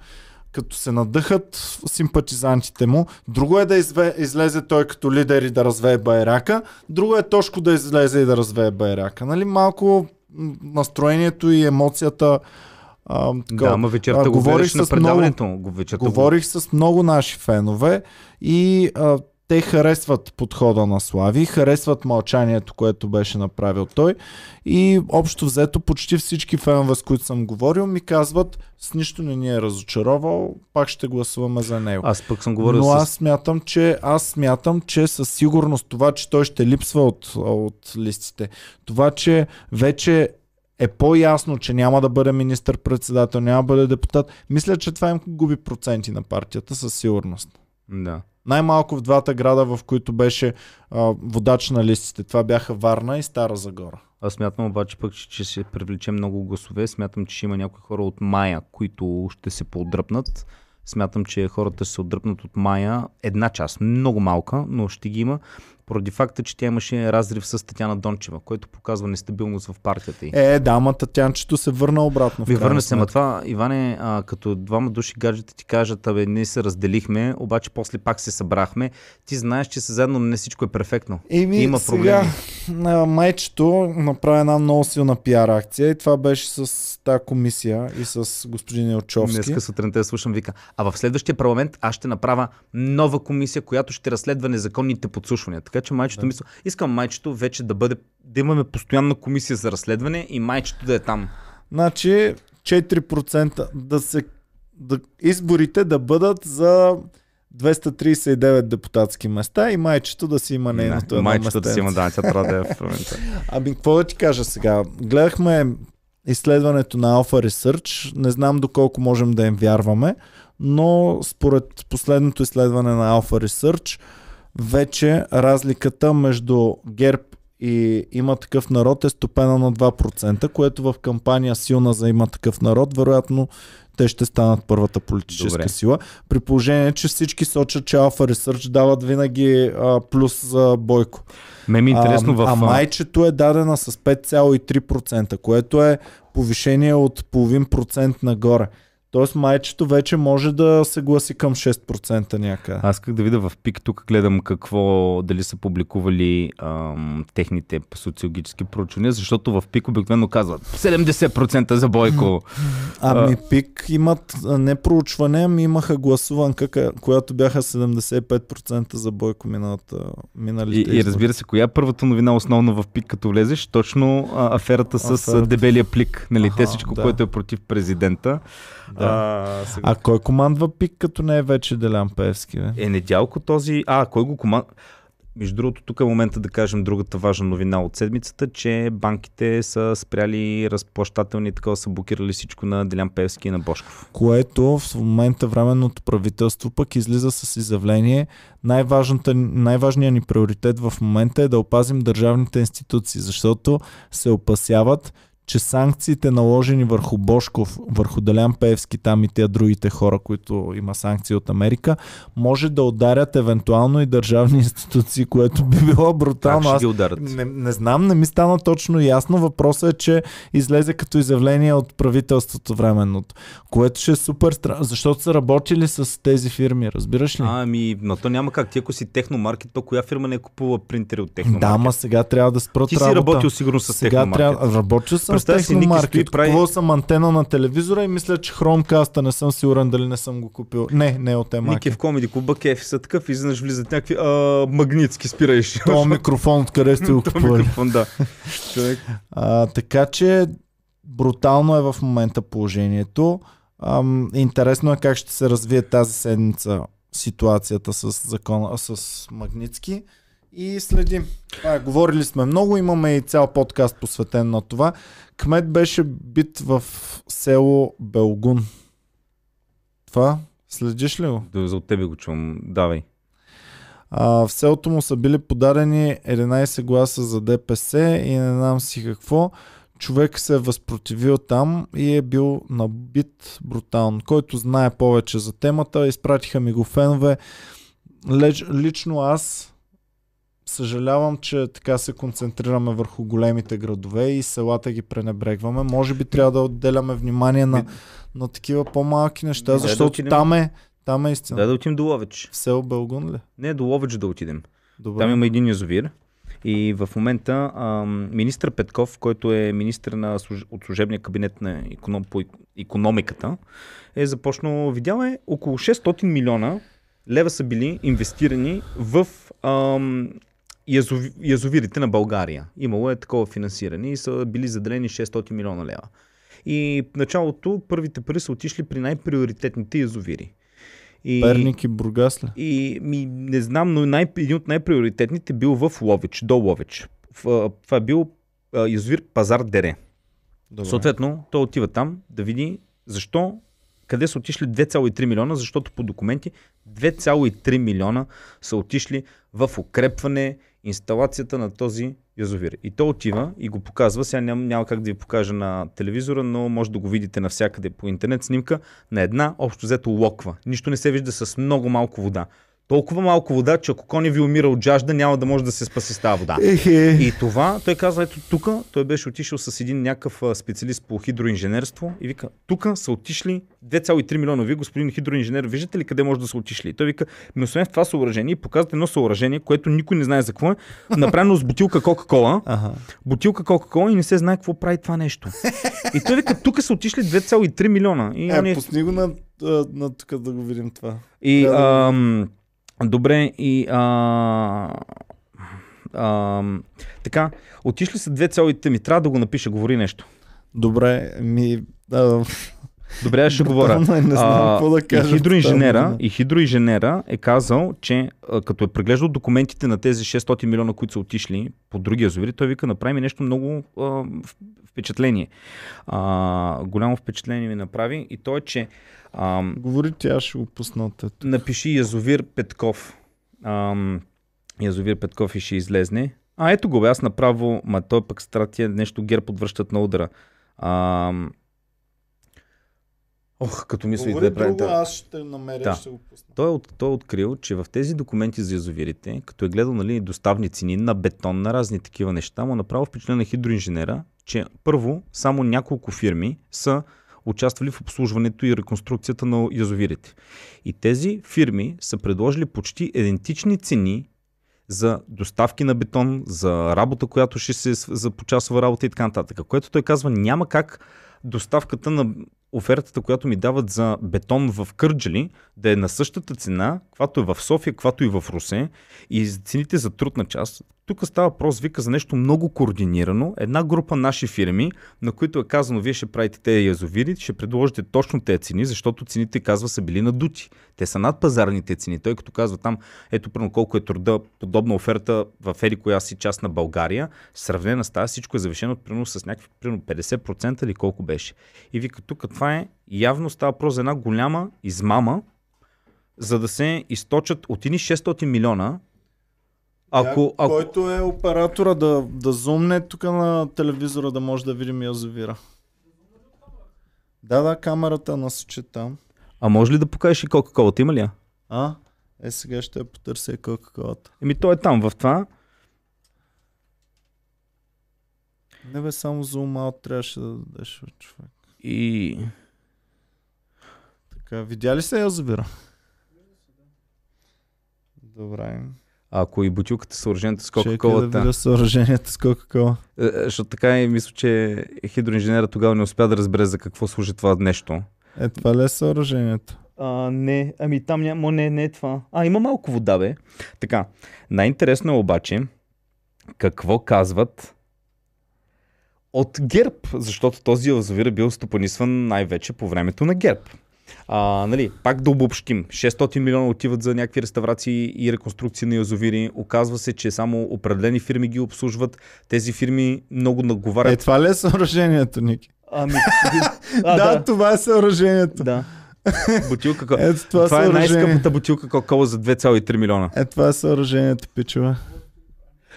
като се надъхат симпатизантите му. Друго е да излезе той като лидер и да развее байрака. Друго е Тошко да излезе и да развее байрака. Нали? Малко настроението и емоцията. Ама вечерта говориш на предаването. Говорих с много наши фенове и те харесват подхода на Слави, харесват мълчанието, което беше направил той, и общо взето почти всички фенове, с които съм говорил, ми казват, с нищо не ни е разочаровал, пак ще гласуваме за него. Аз пък съм говорил. Но аз смятам, че със сигурност това, че той ще липсва от листите, това, че вече е по-ясно, че няма да бъде министър-председател, няма да бъде депутат, мисля, че това им губи проценти на партията със сигурност. Да. Най-малко в двата града, в които беше водач на листите. Това бяха Варна и Стара Загора. Аз смятам обаче пък, че се привлече много гласове. Смятам, че ще има някои хора от Мая, които ще се поотдръпнат. Смятам, че хората ще се отдръпнат от Мая. Една част, много малка, но ще ги има. Поради факта, че тя имаше разрив с Татяна Дончева, който показва нестабилност в партията й. Да, ма Татянчето се върна обратно. Върна се, ма това, Иване, като двама души гаджета ти кажат, абе, ние се разделихме, обаче после пак се събрахме. Ти знаеш, че съзедно не всичко е перфектно. Има проблеми. Сега, майчето направи една много силна пиар акция и това беше с тази комисия и с господин Илчовски. Днеска сутринта слушам, вика, а в следващия парламент аз ще направя нова комисия, която ще разследва незаконните подслушвания. Така че майчето мисля, искам майчето вече да бъде, да имаме постоянна комисия за разследване и майчето да е там. Значи 4% изборите да бъдат за 239 депутатски места и майчето да си има нейното едно местенце. Майчето да си има, да, тя трябва да е в момента. Ами какво да ти кажа сега? Гледахме изследването на Alpha Research, не знам доколко можем да им вярваме, но според последното изследване на Alpha Research вече разликата между ГЕРБ и Има такъв народ е стопена на 2%, което в кампания силна за Има такъв народ, вероятно те ще станат първата политическа сила. При положение, че всички сочат, че Alpha Research дават винаги плюс за Бойко. Ме ми интересно в... майчето е дадена с 5,3%, което е повишение от 0,5% нагоре. Тоест майчето вече може да се гласи към 6% някъде. Аз исках да видя в ПИК, тук гледам какво, дали са публикували техните социологически проучвания, защото в ПИК обикновено казват 70% за Бойко. Ами ПИК имат не проучване, ами имаха гласуванка, която бяха 75% за Бойко миналите избори. И разбира се, коя е първата новина основно в ПИК, като влезеш? Точно аферата с дебелия плик. Нали? Те всичко, което е против президента. Да. А кой командва ПИК, като не е вече Делян Пеевски? Бе? Недялко този... кой го командва? Между другото, тук е момента да кажем другата важна новина от седмицата, че банките са спряли разплащателни, така са блокирали всичко на Делян Пеевски и на Божков. Което в момента временното правителство пък излиза с изявление. Най-важният ни приоритет в момента е да опазим държавните институции, защото се опасяват, че санкциите, наложени върху Божков, върху Делян Пеевски там и тия другите хора, които има санкции от Америка, може да ударят евентуално и държавни институции, което би било брутално. Как ще ги ударят? Не знам, не ми стана точно ясно. Въпросът е, че излезе като изявление от правителството временното, което ще е супер странно, защото са работили с тези фирми, разбираш ли? Но то няма как. Ти ако си Техномаркет, то коя фирма не е купува принтери от Техномаркет? Да, ма сега трябва да спрат работа. Ти си работил сигурно с Техномаркет. Работил съм. Представя си, Ники стои, купувал съм антена на телевизора и мисля, че Хромкаста, не съм сигурен дали не съм го купил. Не от Емаки. Ники в Комеди Клуба, кефи са такъв, изнъж влизат някакви магнитски, спираеш. Това микрофон, откъде сте го купували. Да. Така че брутално е в момента положението. Интересно е как ще се развие тази седмица ситуацията с Магнитски. И следим. Говорили сме много, имаме и цял подкаст посветен на това. Кмет беше бит в село Белгун. Това следиш ли го? За от тебе го чувам, давай. В селото му са били подадени 11 гласа за ДПС и не знам си какво. Човек се е възпротивил там и е бил набит брутално. Който знае повече за темата, изпратиха ми го фенове. Лично аз съжалявам, че така се концентрираме върху големите градове и селата ги пренебрегваме. Може би трябва да отделяме внимание на такива по-малки неща, защото там е истина. Да отидем до Ловеч. В село Белгун ли? Не, до Ловеч да отидем. Добре. Там има един язовир и в момента министър Петков, който е министър от служебния кабинет на по икономиката, е започнал, видял е около 600 милиона лева са били инвестирани в язовирите на България. Имало е такова финансиране и са били заделени 600 милиона лева. И в началото първите пари са отишли при най-приоритетните язовири. Перник и Бургас ли? Не знам, но един от най-приоритетните бил в Ловеч, до Ловеч. Това е бил язовир Пазар Дере. Добре. Съответно, той отива там да види защо, къде са отишли 2,3 милиона, защото по документи 2,3 милиона са отишли в укрепване инсталацията на този язовир. И той отива и го показва, сега няма как да ви покажа на телевизора, но може да го видите навсякъде по интернет снимка, на една общо взето локва. Нищо не се вижда, с много малко вода. Толкова малко вода, че ако коня ви умира от жажда, няма да може да се спаси с тази вода. И това, той казва, ето тук, той беше отишъл с един някакъв специалист по хидроинженерство и вика, тук са отишли 2,3 милиона. Вие, господин хидроинженер, виждате ли къде може да са отишли? И той вика, но освен в това съоръжение, показват едно съоръжение, което никой не знае за какво е, направено с бутилка Кока-Кола, бутилка Кока-Кола и не се знае какво прави това нещо. И той вика, тук са отишли 2,3 милиона. И пусни го на тук да го видим това. И добре, и така, отишли са 2,3, ми трябва да го напиша, говори нещо. Добре, добре, аз ще говоря. Не знам какво да кажа. И хидроинженера е казал, че като е преглеждал документите на тези 600 милиона, които са отишли по други язовири, той вика, направи ми нещо много впечатление. Голямо впечатление ми направи и то е, че говори, тя ще го пусната. Напиши язовир Петков. Язовир Петков и ще излезне. Ето го, бе, аз направо, той пък стратия нещо ГЕРБ подвръщат на удара. Като мислите да правите. Аз ще намеря, да. Ще го пусна. Той е открил, че в тези документи за язовирите, като е гледал, нали, доставни цени на бетон, на разни такива неща, му направо впечатление на хидроинженера, че първо само няколко фирми са участвали в обслужването и реконструкцията на язовирите. И тези фирми са предложили почти идентични цени за доставки на бетон, за работа, която ще се за почасова работа и така нататък. Което той казва, няма как доставката на офертата, която ми дават за бетон в Кърджали, да е на същата цена, каквато е в София, каквато и в Русе, и цените за трудна част. Тук става въпрос, вика, за нещо много координирано. Една група наши фирми, на които е казано, вие ще правите тези язовири, ще предложите точно тези цени, защото цените, казва, са били надути. Те са над пазарните цени. Той като казва там, ето прено колко е труда, подобна оферта в еди коя си част на България, сравнена с тази, всичко е завишено примерно с някакви 50% или колко беше. И вика, тук това е, явно става въпрос за една голяма измама, за да се източат от едни 600 милиона. Който е оператора да зумне тук на телевизора, да може да видим язовира. Да, камерата насочи там. А може ли да покажеш и Кока-Колата, има ли я? Сега ще я потърся Кока-Колата. Той е там в това. Не бе, само зум-аут трябваше да дадеш, човек. Така, видя ли се язовира? Добре. Ако и бутилката съоръжението с Кока-Колата. Ще да видя съоръжението с Кока-Кола. Защото така и мисля, че хидроинженера тогава не успя да разбере за какво служи това нещо. Това ли е съоръжението? Не, там няма, не е това. Има малко вода, бе. Така, най-интересно е обаче какво казват от ГЕРБ, защото този язовир е бил стопанисван най-вече по времето на ГЕРБ. Пак да обобщим, 600 милиона отиват за някакви реставрации и реконструкции на язовири. Оказва се, че само определени фирми ги обслужват. Тези фирми много наговарят. Това ли е съоръжението, Ники? Да, това е съоръжението. Да. Това е най-скъпата бутилка Кока-Кола за 2,3 милиона. Това е съоръжението, пичува.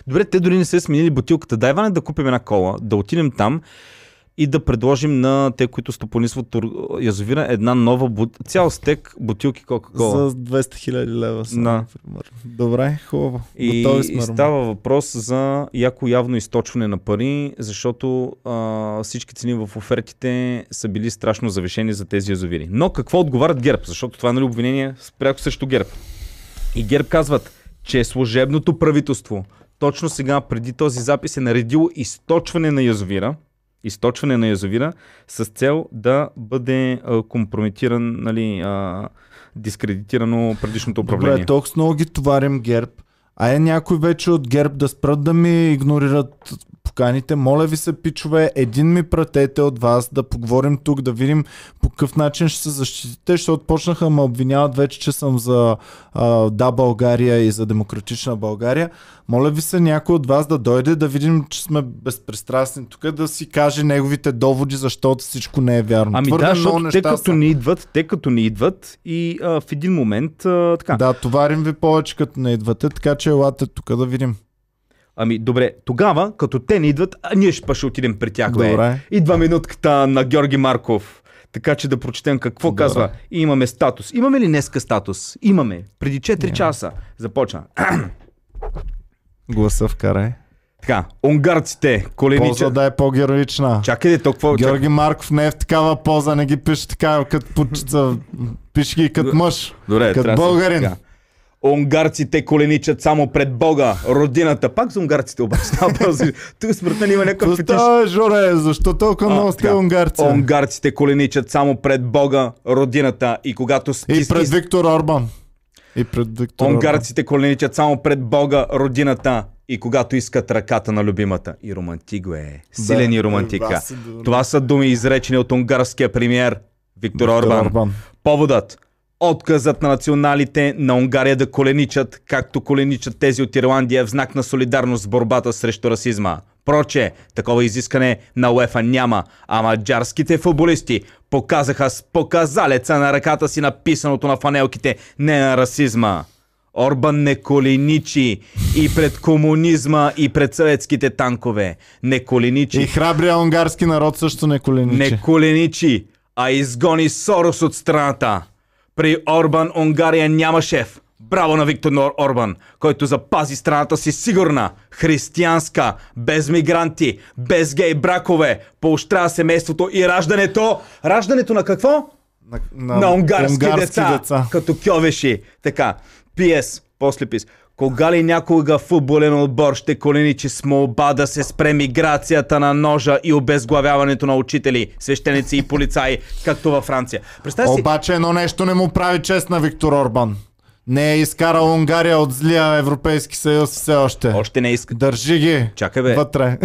Добре, те дори не са сменили бутилката. Дай, Ване, да купим една кола, да отидем там и да предложим на те, които стопанисват язовира, една нова цял стек бутилки Кока-Кола. За 200 000 лева са, например. Добре, хубаво. И става въпрос за яко явно източване на пари, защото всички цени в офертите са били страшно завишени за тези язовири. Но какво отговарят ГЕРБ? Защото това е обвинение спрямо срещу ГЕРБ. И ГЕРБ казват, че служебното правителство точно сега преди този запис е наредило източване на язовира източване на язовира с цел да бъде компрометиран, нали, дискредитирано предишното управление. Добре, толкова много ги товарим ГЕРБ. А е някой вече от ГЕРБ да спрат да ми игнорират поканите. Моля ви се, пичове, един ми пратете от вас, да поговорим тук, да видим по какъв начин ще се защитите, защото почнаха да ме обвиняват вече, че съм за Да, България и за Демократична България. Моля ви се, някой от вас да дойде, да видим, че сме безпристрастни тук, да си каже неговите доводи, защото всичко не е вярно. Ами твърде да, защото те като не идват, и в един момент така. Да, товарим ви повече като не идвате, така че елате тук да видим. Ами добре, тогава, като те не идват, ние ще отидем при тях. Добре. Идва минутката на Георги Марков, така че да прочетем какво добре казва. И имаме статус. Имаме ли днеска статус? Имаме. Преди 4 часа започна. Гласа вкарай. Така, унгарците, коленича. Поза да е по-героична. Чакайте, толкова... Георги Марков не е в такава поза, не ги пише така, като пучица, пише ги като мъж, като българин. Така. Унгарците коленичат само пред Бога, родината. Пак за унгарците обаче. Тук смъртта има някакъв фетиш. Да, Жоре, защо толкова много сте унгарци? Унгарците коленичат само пред Бога, родината и когато... И пред Виктор Орбан. Унгарците коленичат само пред Бога, родината и когато искат ръката на любимата. И романтик е. Силен и романтика. Това са думи изречени от унгарския премиер Виктор Орбан. Поводът: отказът на националите на Унгария да коленичат, както коленичат тези от Ирландия, в знак на солидарност с борбата срещу расизма. Проче, такова изискане на УЕФА няма, а маджарските футболисти показаха с показалеца на ръката си написаното на фанелките „Не на расизма“. Орбан не коленичи и пред комунизма, и пред съветските танкове. Не коленичи. И храбрия унгарски народ също не коленичи. Не коленичи, а изгони Сорос от страната. При Орбан Унгария няма шеф. Браво на Виктор Орбан, който запази страната си сигурна, християнска, без мигранти, без гей бракове, поощрява семейството и раждането. Раждането на какво? На унгарски деца. Като кьовеши. Така, PS, после пис. Кога ли някога футболен отбор ще коленичи с молба да се спре миграцията на ножа и обезглавяването на учители, свещеници и полицаи, както във Франция? Представи си... Обаче едно нещо не му прави чест на Виктор Орбан. Не е изкарал Унгария от злия Европейски съюз все още. Още не иска. Държи ги. Чакай бе. Вътре.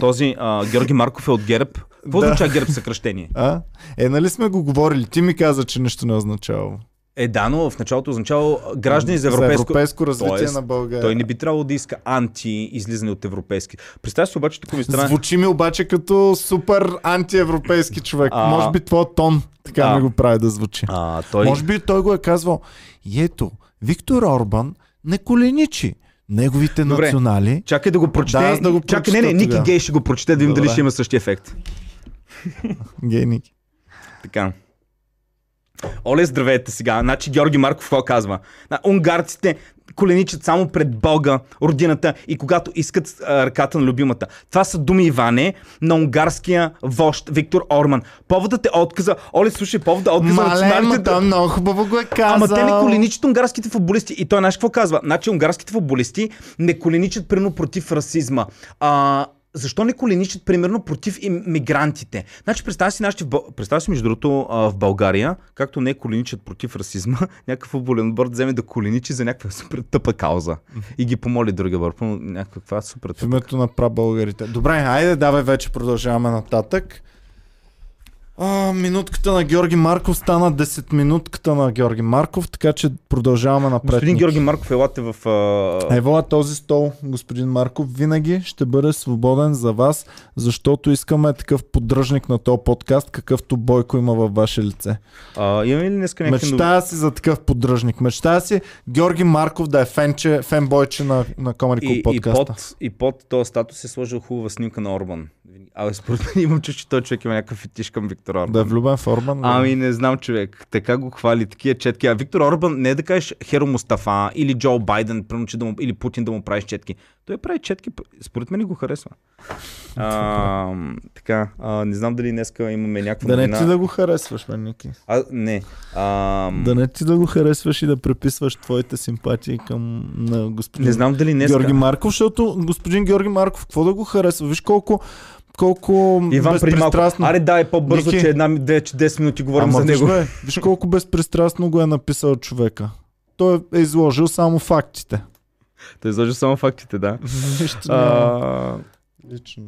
Този Георги Марков е от ГЕРБ. Какво означава ГЕРБ съкръщение? Нали сме го говорили? Ти ми каза, че нищо не означава. Е, да, но в началото означава граждани за европейско развитие. Тоест, на България. Той не би трябвало да иска анти-излизане от европейски. Представя се обаче, тук ми страна... Звучи ми обаче като супер антиевропейски човек. Може би твой тон така ми го прави да звучи. Той... Може би той го е казвал: ето, Виктор Орбан не коленичи неговите национали. Чакай да го прочете. Да, чакай, Ники Гей ще го прочете, да им дали ще има същия ефект. Гей, Ники. Така. Оле, здравейте сега. Значи Георги Марков какво казва? Унгарците коленичат само пред Бога, родината и когато искат ръката на любимата. Това са думи, Иване, на унгарския вожд Виктор Орбан. Поводът е отказа. Оле, слушай, повода отказа на националите. Да, много хубаво го е казал. Ама те не коленичат унгарските футболисти. И той знаеш какво казва? Значи унгарските футболисти не коленичат прено против расизма. Защо не коленичат, примерно, против мигрантите? Значи, представя си между другото, в България, както не коленичат против расизма, някакъв футболен отбор вземе да коленичи за някаква супер тъпа кауза. И ги помоли друга върху някаква супер тъпа. В името на прабългарите. Добре, айде, давай вече продължаваме нататък. Минутката на Георги Марков стана 10-минутката на Георги Марков, така че продължаваме напред. Господин Георги Марков, елате в... Ела този стол, господин Марков, винаги ще бъде свободен за вас, защото искаме такъв поддръжник на този подкаст, какъвто Бойко има във ваше лице. Имаме ли днеска някакъв... Мечтая си за такъв поддръжник. Мечтая си Георги Марков да е фенбойче на Комари Клуб подкаста. И под този статус е сложил хубава снимка на Орбан. Абе, според мен имам чувство, че той човек има някакъв фетиш към Виктор Орбан. Да е влюбен в Орбан. Ами не знам, човек. Така го хвали, такива четки. А Виктор Орбан не е да кажеш Херо Мустафа или Джо Байден, или Путин да му правиш четки. Той прави четки, според мен го харесва. Така, не знам дали днеска имаме някаква... Да не ти да го харесваш, мен, Ники. Не. Да не ти да го харесваш и да преписваш твоите симпатии към господин Георги Марков, защото господин Георги Марков, какво да го харесва? Виж колко колко безпристрастно... Аре дай по-бързо, Ники... че 10 минути говорим за него. Виж колко безпристрастно го е написал човека. Той е изложил само фактите. Той е изложил само фактите, да. Лично.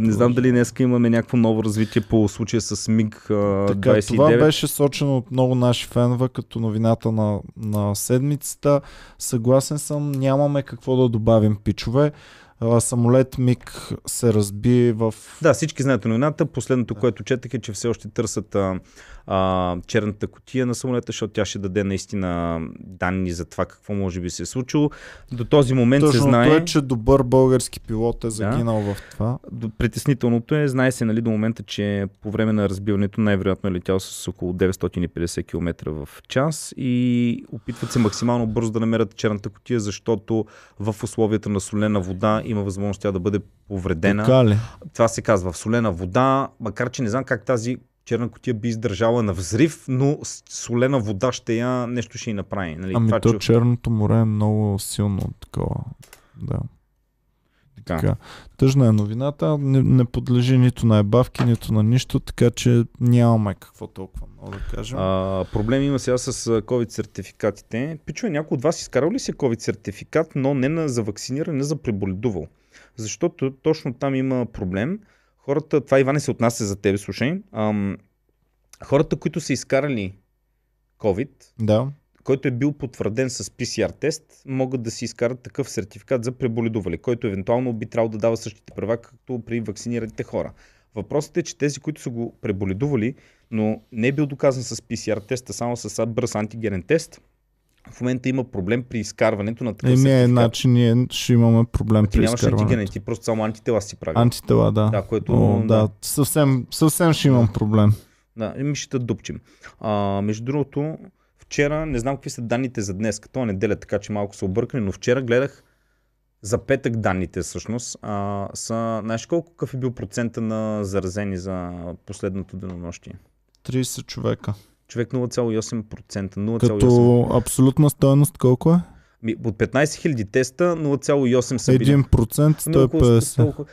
Не знам дали днеска имаме някакво ново развитие по случая с МИГ 29. Това беше сочено от много наши фенове като новината на седмицата. Съгласен съм, нямаме какво да добавим, пичове. Самолет МИГ се разби в... Да, всички знаят новината. Последното, което четах е, че все още търсят черната кутия на самолета, защото тя ще даде наистина данни за това какво може би се е случило. До този момент точно се знае... Точно е, че добър български пилот е загинал в това. Притеснителното е, знае се нали, до момента, че по време на разбиването най-вероятно е летял с около 950 км в час и опитват се максимално бързо да намерят черната кутия, защото в условията на солена вода има възможност тя да бъде повредена. Това се казва в солена вода, макар че не знам как тази черна кутия би издържала на взрив, но солена вода ще я нещо ще й направи. Нали? Ами това, то че... Черното море е много силно такова. Да. Така. Тъжна е новината, не подлежи нито на ебавки, нито на нищо, така че нямаме какво толкова много да кажем. Проблем има сега с COVID сертификатите. Пичове, някой от вас изкарал ли си COVID сертификат, но не за вакциниране, не за преболедувал? Защото точно там има проблем. Хората, това Иване се отнася за тебе, слушай. Хората, които са изкарали COVID, който е бил потвърден с PCR тест, могат да си изкарат такъв сертификат за преболедували, който евентуално би трябвало да дава същите права, както при вакцинираните хора. Въпросът е, че тези, които са го преболедували, но не е бил доказан с PCR теста, само с бърз антигенен тест, в момента има проблем при изкарването на такъв сертификат. Иначе ние ще имаме проблем при изкарването. Ти нямаш антигенен, ти просто само антитела си прави. Антитела, да. Да, което... съвсем ще имам проблем. Да, ми ще дупчим. Между другото, вчера, не знам какви са данните за днес, като неделя, така че малко се объркне, но вчера гледах за петък данните всъщност. Знаеш колко какъв е бил процента на заразени за последното денонощие? 30 човека. Човек 0,8%. 0,8%. Като абсолютна стойност колко е? От 15 000 теста 0,8 са били. 1% 150.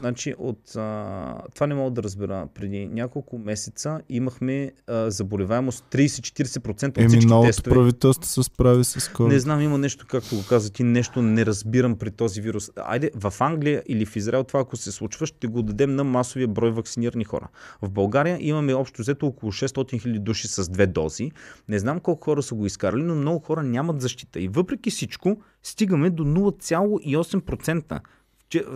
Значи, 120. Това не мога да разбера. Преди няколко месеца имахме заболеваемост 30-40% от всички много тестови. Много правителство се справи с COVID. Не знам, има нещо, както го казах, ти нещо не разбирам при този вирус. Айде, в Англия или в Израел това, ако се случва, ще го дадем на масовия брой вакцинирани хора. В България имаме общо взето около 600 000 души с 2 дози. Не знам колко хора са го изкарали, но много хора нямат защита. И въпреки всичко, стигаме до 0,8%.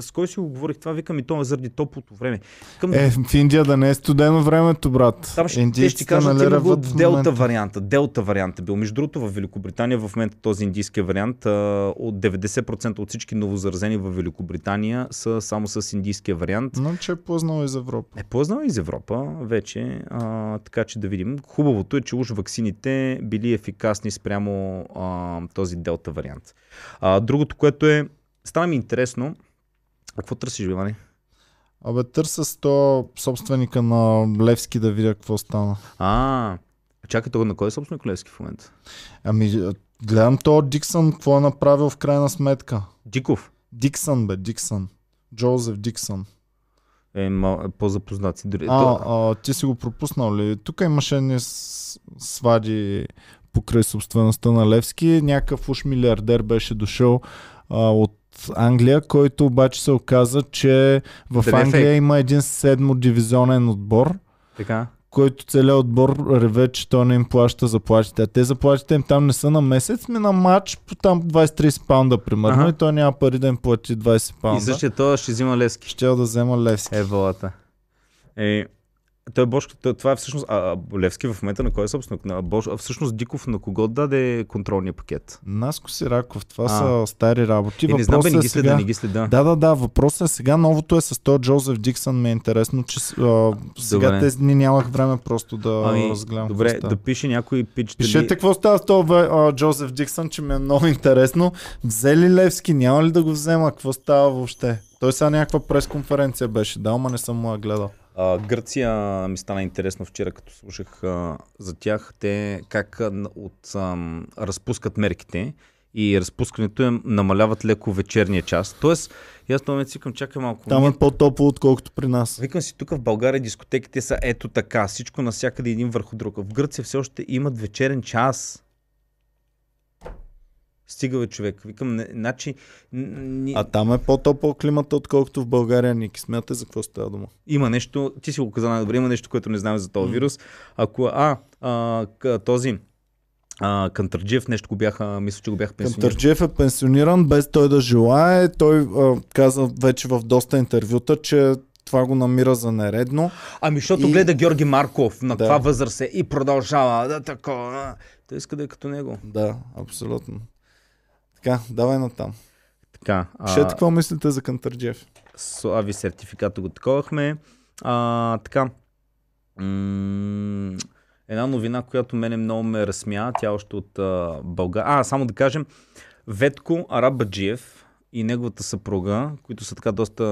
С кой си го говорих това? Викам и то е заради топлото време. В Индия да не е студено времето, брат. Там те ще кажат, че го в Делта варианта. Делта варианта бил. Между другото, в Великобритания в момента този индийския вариант, от 90% от всички новозаразени в Великобритания са само с индийския вариант. Но че е познал из Европа. Вече, така че да видим. Хубавото е, че уж ваксините били ефикасни спрямо този Делта вариант. Другото, което е, стана ми интересно. А какво търсиш, Иване? Търся собственика на Левски да видя какво стана. Чакай тогава, на кой е собственик Левски в момента? Гледам този Диксън, какво е направил в крайна сметка. Диков? Диксън. Джозеф Диксън. По-запознат си дори. Ти си го пропуснал ли? Тук имаше едни свади покрай собствеността на Левски. Някакъв уж милиардер беше дошъл от Англия, който обаче се оказа, че в Англия има един 7-дивизионен отбор, който целият отбор реве, че той не им плаща заплатите. А те заплатите им там не са на месец, на матч по там 20-30 паунда примерно и той няма пари да им плати 20 паунда. И също това ще взима Левски. Ще да взема Левски. Той Бошко, това е всъщност. Левски в момента на кой е собственик? Всъщност Диков на кого даде контролния пакет? Наско Сираков, това са стари работи. Не знам, не ги следа. Да, въпросът е сега. Новото е с този Джозеф Диксън. Ми е интересно, че сега тези дни нямах време просто да разгледам. Добре, да пише някой пич. Пишете какво става с това Джозеф Диксън, че ми е много интересно. Взели Левски, няма ли да го взема? Какво става въобще? Той сега някаква пресконференция беше дал, ама не съм му я гледал. Гърция ми стана интересно вчера, като слушах за тях, те как разпускат мерките и разпускането им намаляват леко вечерния час. Тоест, аз в този момент си към чакай малко. Там е по-топло, отколкото при нас. Викам си, тук в България дискотеките са ето така, всичко навсякъде един върху друг. В Гърция все още имат вечерен час. Стига бе, човек. Викам, значи... А там е по-топло климата, отколкото в България. Ники, смятай за какво става дума. Има нещо, ти си го каза най-добре, има нещо, което не знаем за този вирус. Ако този... Кантарджиев нещо го бяха, мисля, че го бяха пенсиониран. Кантарджиев е пенсиониран без той да желае. Той каза вече в доста интервюта, че това го намира за нередно. Ами защото гледа Георги Марков на това възраст е и продължава да такова. Той иска да е като него. Да, абсолютно. Така, давай натам. Така. Какво мислите за Кантарджиев? Слави сертификата го таковахме. Така. Една новина, която мене много ме разсмя, тя още от България. Само да кажем, Ветко Арабаджиев и неговата съпруга, които са така доста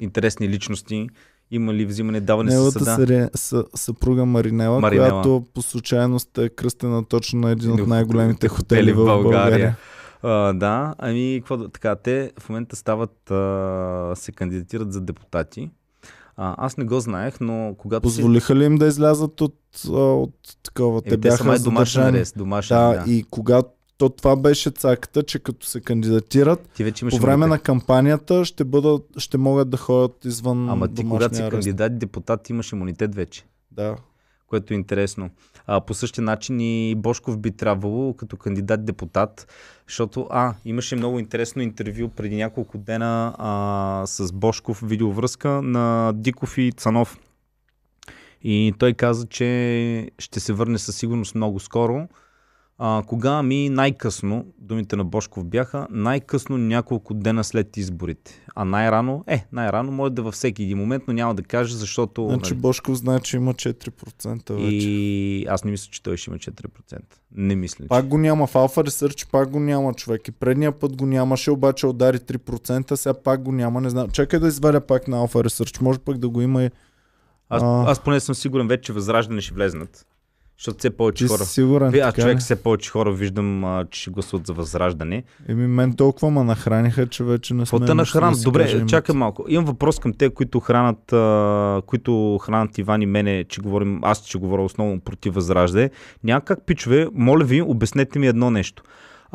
интересни личности, имали взимане, даване със съда. Неговата съпруга Маринела, която по случайност е кръстена точно на един от най-големите хотели в България. Да, ами какво така, те в момента стават, се кандидатират за депутати. Аз не го знаех, но когато... Позволиха ли им да излязат от такова? Те бяха задържани. Домашен арест. Да, и когато това беше цаката, че като се кандидатират, по време на кампанията ще могат да ходят извън домашния арест. Ама ти когато си кандидат, депутат, имаш имунитет вече. Да. Което е интересно. По същия начин и Божков би трябвало като кандидат-депутат, защото имаше много интересно интервю преди няколко дена с Божков, видеовръзка на Диков и Цанов. И той каза, че ще се върне със сигурност много скоро. Кога ми най-късно, думите на Божков бяха, най-късно няколко дена след изборите. А най-рано, най-рано може да във всеки един момент, но няма да кажа, защото... Значи Божков знае, че има 4% вече. И аз не мисля, че той ще има 4%. Не мисля. Пак го няма в Alpha Research, пак го няма, човек. И предния път го нямаше, обаче удари 3%, сега пак го няма, не знам. Чакай да изваря пак на Alpha Research, може пък да го има и... Аз поне съм сигурен вече, че Възраждане ще влезнат. Защото все повече хора. Сигурен, човек, все повече хора виждам, че ще гласуват за Възраждане. Мен толкова ме нахраниха, че вече не сме. Добре, чакай малко. Имам въпрос към те, които хранат Иван и мене, че говорим, аз ще говоря основно против Възраждане. Някак, пичове, моля ви, обяснете ми едно нещо.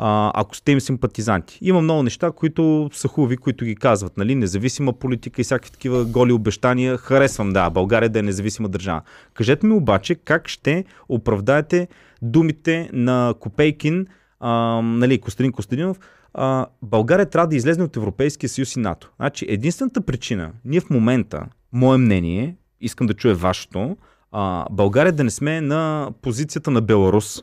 Ако сте им симпатизанти. Има много неща, които са хубави, които ги казват. Нали? Независима политика и всякакви такива голи обещания. Харесвам, да, България да е независима държава. Кажете ми обаче как ще оправдаете думите на Копейкин, Костадин Костадинов. България трябва да излезе от Европейския съюз и НАТО. Значи, единствената причина, ние в момента, мое мнение, искам да чуя вашето, България да не сме на позицията на Беларус.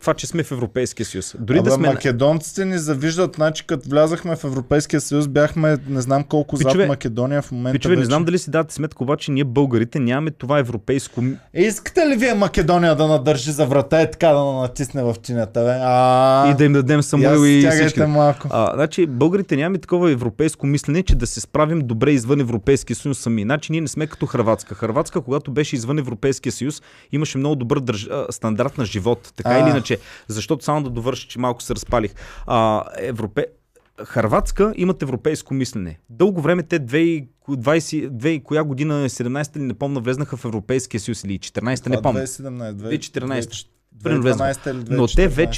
Това, че сме в Европейския съюз. Дори да сме... Македонците ни завиждат, значи като влязахме в Европейския съюз, бяхме не знам колко зад Македония в момента. Пичове, не знам дали си дадете сметка, обаче ние българите нямаме това европейско... Искате ли вие Македония да надържи за врата и така да натисне в тинята, бе? И да им дадем Самуил и всички. Значи българите нямаме такова европейско мислене, че да се справим добре извън Европейския съюз сами. Значи ние не сме като Хърватска. Хърватска, когато беше извън Европейския съюз, имаше много добър стандарт на живот. Така иначе, защото само да довърша, че малко се разпалих. Хърватска имат европейско мислене. Дълго време те 20 коя година, 17-та ли не помна, влезнаха в Европейския съюз или 14-та, не помня. 2014-та.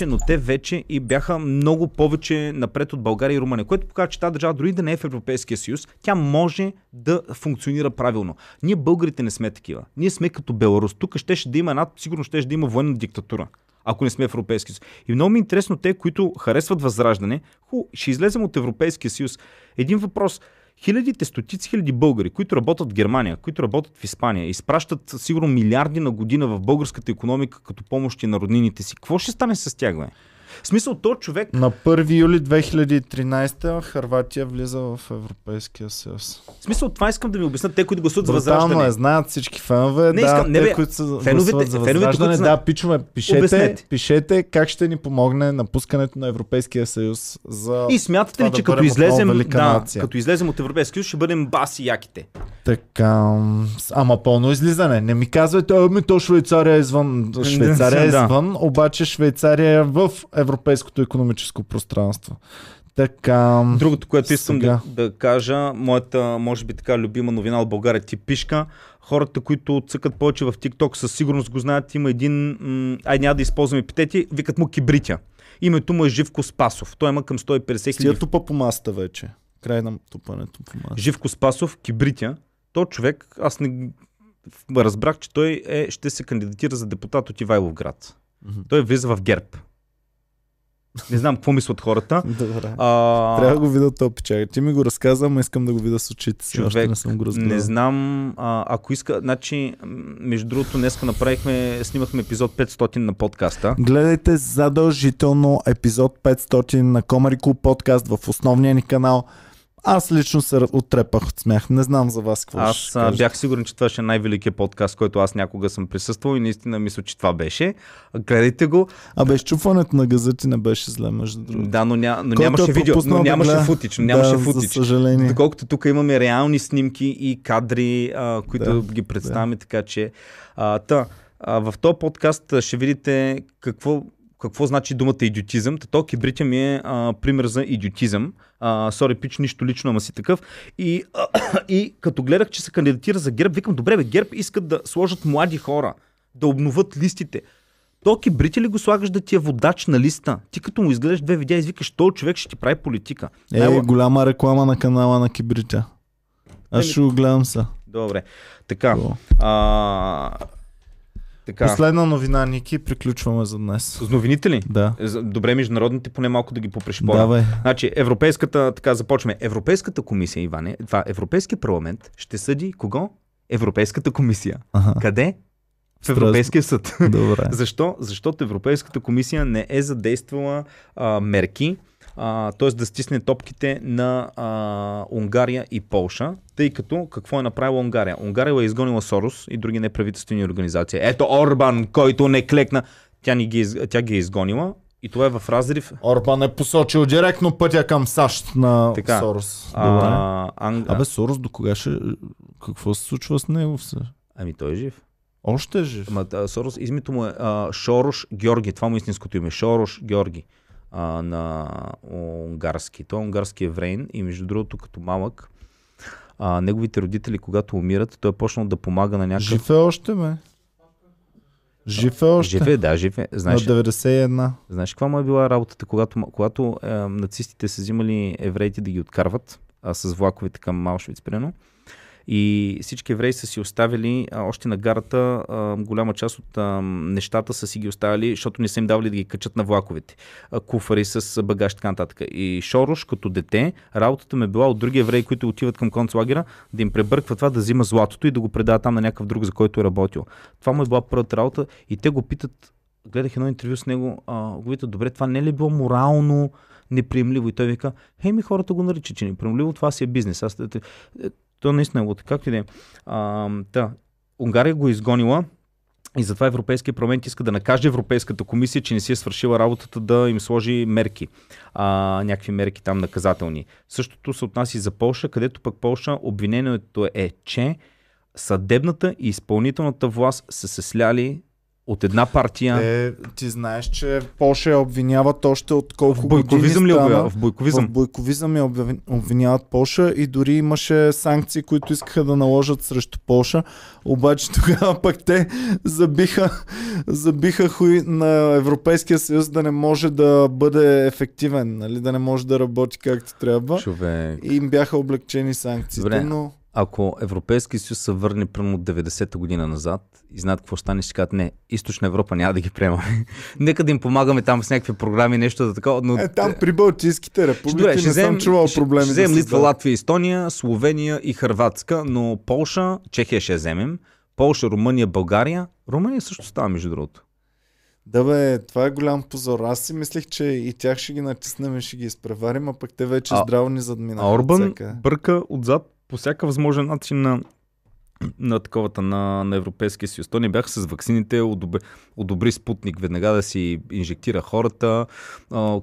Но те вече и бяха много повече напред от България и Румъния, което показва, че тази държава дори да не е в Европейския съюз, тя може да функционира правилно. Ние българите не сме такива. Ние сме като Беларус. Тук щеше да има сигурно щеше да има военна диктатура, ако не сме в Европейския съюз. И много ми е интересно те, които харесват Възраждане, ще излезем от Европейския съюз. Един въпрос. Стотици хиляди българи, които работят в Германия, които работят в Испания, изпращат сигурно милиарди на година в българската икономика като помощи на роднините си. Какво ще стане с тях, бе? В смисъл, то човек... На 1 юли 2013 Хърватия влиза в Европейския съюз. В смисъл, това искам да ми обяснят те, които гласуват за Възраждане. Брутално знаят всички фенове. Които са гласуват за Възраждане. Пичове, пишете как ще ни помогне напускането на Европейския съюз за... И смятате ли, че като излезем от Европейския съюз ще бъдем баси яките? Така, ама пълно излизане. Не ми казвайте, то Швейцария е извън. Швейцария е извън, обаче Швейцария е в европейското икономическо пространство. Така, другото, което искам да кажа, моята, може би така, любима новина от България, типишка. Хората, които цъкат повече в TikTok, със сигурност го знаят, има един, няма да използваме епитети, викат му Кибритя. Името му е Живко Спасов. Той има към 150 хиляди. Тупа по масата вече. Край на тупането по масата. Живко Спасов, Кибритя. Той човек, аз не разбрах, че той ще се кандидатира за депутат от Ивайловград. Mm-hmm. Той влиза в ГЕРБ. Не знам какво мислят хората. Добре. Трябва да го видя този пичага. Ти ми го разказа, но искам да го видя с очите си. Човек, не съм го разгледал. Не знам, ако иска... Значи, между другото, днеска снимахме епизод 500 на подкаста. Гледайте задължително епизод 500 на Comedy Club подкаст в основния ни канал. Аз лично се оттрепах от смях. Не знам за вас какво ще кажа. Аз бях сигурен, че това ще е най-великият подкаст, който аз някога съм присъствал и наистина мисля, че това беше. Гледайте го. Изчупването на газети не беше зле, между другото. Да, но нямаше видео, но нямаше футич. За съжаление. Доколкото тук имаме реални снимки и кадри, които ги представяме, така че... в този подкаст ще видите какво значи думата идиотизъм. То Кибритя ми е пример за идиотизъм. Сори, пич, нищо лично, ама си такъв. И като гледах, че се кандидатира за ГЕРБ, викам, добре бе, ГЕРБ искат да сложат млади хора, да обноват листите. То Кибритя ли го слагаш да ти е водач на листа? Ти като му изгледаш две видеа, извикаш, този човек ще ти прави политика. Голяма реклама на канала на Кибритя. Аз ще го гледам са. Добре, така. Последна новина, Ники, приключваме за днес. С новините ли? Да. Добре, международните поне малко да ги попрешпорим. Значи, започваме. Европейската комисия, Иване, Европейския парламент ще съди кого? Европейската комисия. Аха. Къде? В Европейския съд. Добре. Защо? Защото Европейската комисия не е задействала мерки, т.е. да стисне топките на Унгария и Полша, тъй като какво е направила Унгария? Унгария е изгонила Сорос и други неправителствени организации. Ето Орбан, който не клекна. Тя ги е изгонила и това е в разрив. Орбан е посочил директно пътя към САЩ на Сорос. Сорос до кога ще... Какво се случва с него все? Той е жив. Още е жив. Сорос, измито му е Шорош Георги. Това му е истинското име. Шорош Георги. На унгарски. Той е унгарски евреин и между другото като малък неговите родители, когато умират, той е почнал да помага на някакъв... Жив е още, бе. Жив е още. Жив е. Знаеш, на 91. Знаеш каква му е била работата, когато нацистите са взимали евреите да ги откарват с влаковете към Аушвиц, примерно. И всички евреи са си оставили още на гарата, голяма част от нещата са си ги оставили, защото не са им давали да ги качат на влаковете. Куфари с багаж, така нататък. И Шорош като дете, работата ме била от други евреи, които отиват към концлагера, да им пребърква това, да взима златото и да го предава там на някакъв друг, за който е работил. Това му е била първата работа и те го питат, гледах едно интервю с него, го питат, добре, това не ли е било морално неприемливо? И той вика, хората го наричат, че неприемливо, това си е бизнес. То наистина е луд. Както и да е. Унгария го е изгонила и затова Европейския парламент иска да накаже Европейската комисия, че не си е свършила работата да им сложи мерки. Някакви мерки там наказателни. Същото се отнася и за Полша, където пък Полша обвинението е, че съдебната и изпълнителната власт са се сляли от една партия. Ти знаеш, че Полша я обвиняват още от колко години стана. В бойковизъм. В бойковизъм я обвиняват Полша и дори имаше санкции, които искаха да наложат срещу Полша. Обаче тогава пък те забиха хуй на Европейския съюз да не може да бъде ефективен, нали? Да не може да работи както трябва. Човек. И им бяха облегчени санкциите. Добре. Но... Ако Европейския съюз се върне прямо от 90-та година назад и знаят какво стане, ще кажат, не, Източна Европа няма да ги приемаме. Нека да им помагаме там с някакви програми, нещо да такова. Но... там при Балтийските републики не съм чувал проблеми. Ще вземем Литва, Латвия, Естония, Словения и Хърватска, но Полша, Чехия ще вземем. Полша, Румъния, България. Румъния също става, между другото. Да бе, това е голям позор. Аз си мислех, че и тях ще ги натиснем и ще ги изпреварим, а пък те вече здраво ни задминат. Орбан бърка отзад по всяка възможен начин на Европейския съюз. То не бяха с ваксините, одобри Спутник веднага да си инжектира хората,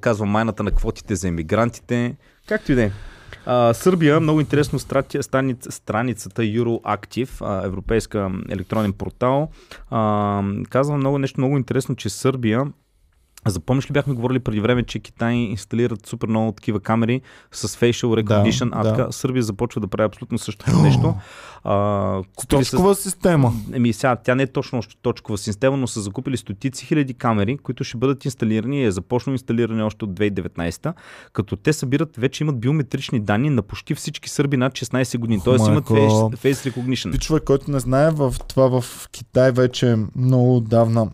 казва майната на квотите за емигрантите. Както и да е. Сърбия, много интересно страницата Euroactiv, европейска електронен портал, казва нещо много интересно, че Сърбия, запомниш ли, бяхме говорили преди време, че Китай инсталират супер много такива камери с facial recognition, да. Сърбия започва да прави абсолютно същото нещо. Точкова система. Еми, сега, тя не е точно точкова система, но са закупили стотици хиляди камери, които ще бъдат инсталирани и е започнало инсталиране още от 2019, като те събират, вече имат биометрични данни на почти всички сърби над 16 години. Тоест имат face recognition. Ти, човек, който не знае, в това в Китай вече много отдавна.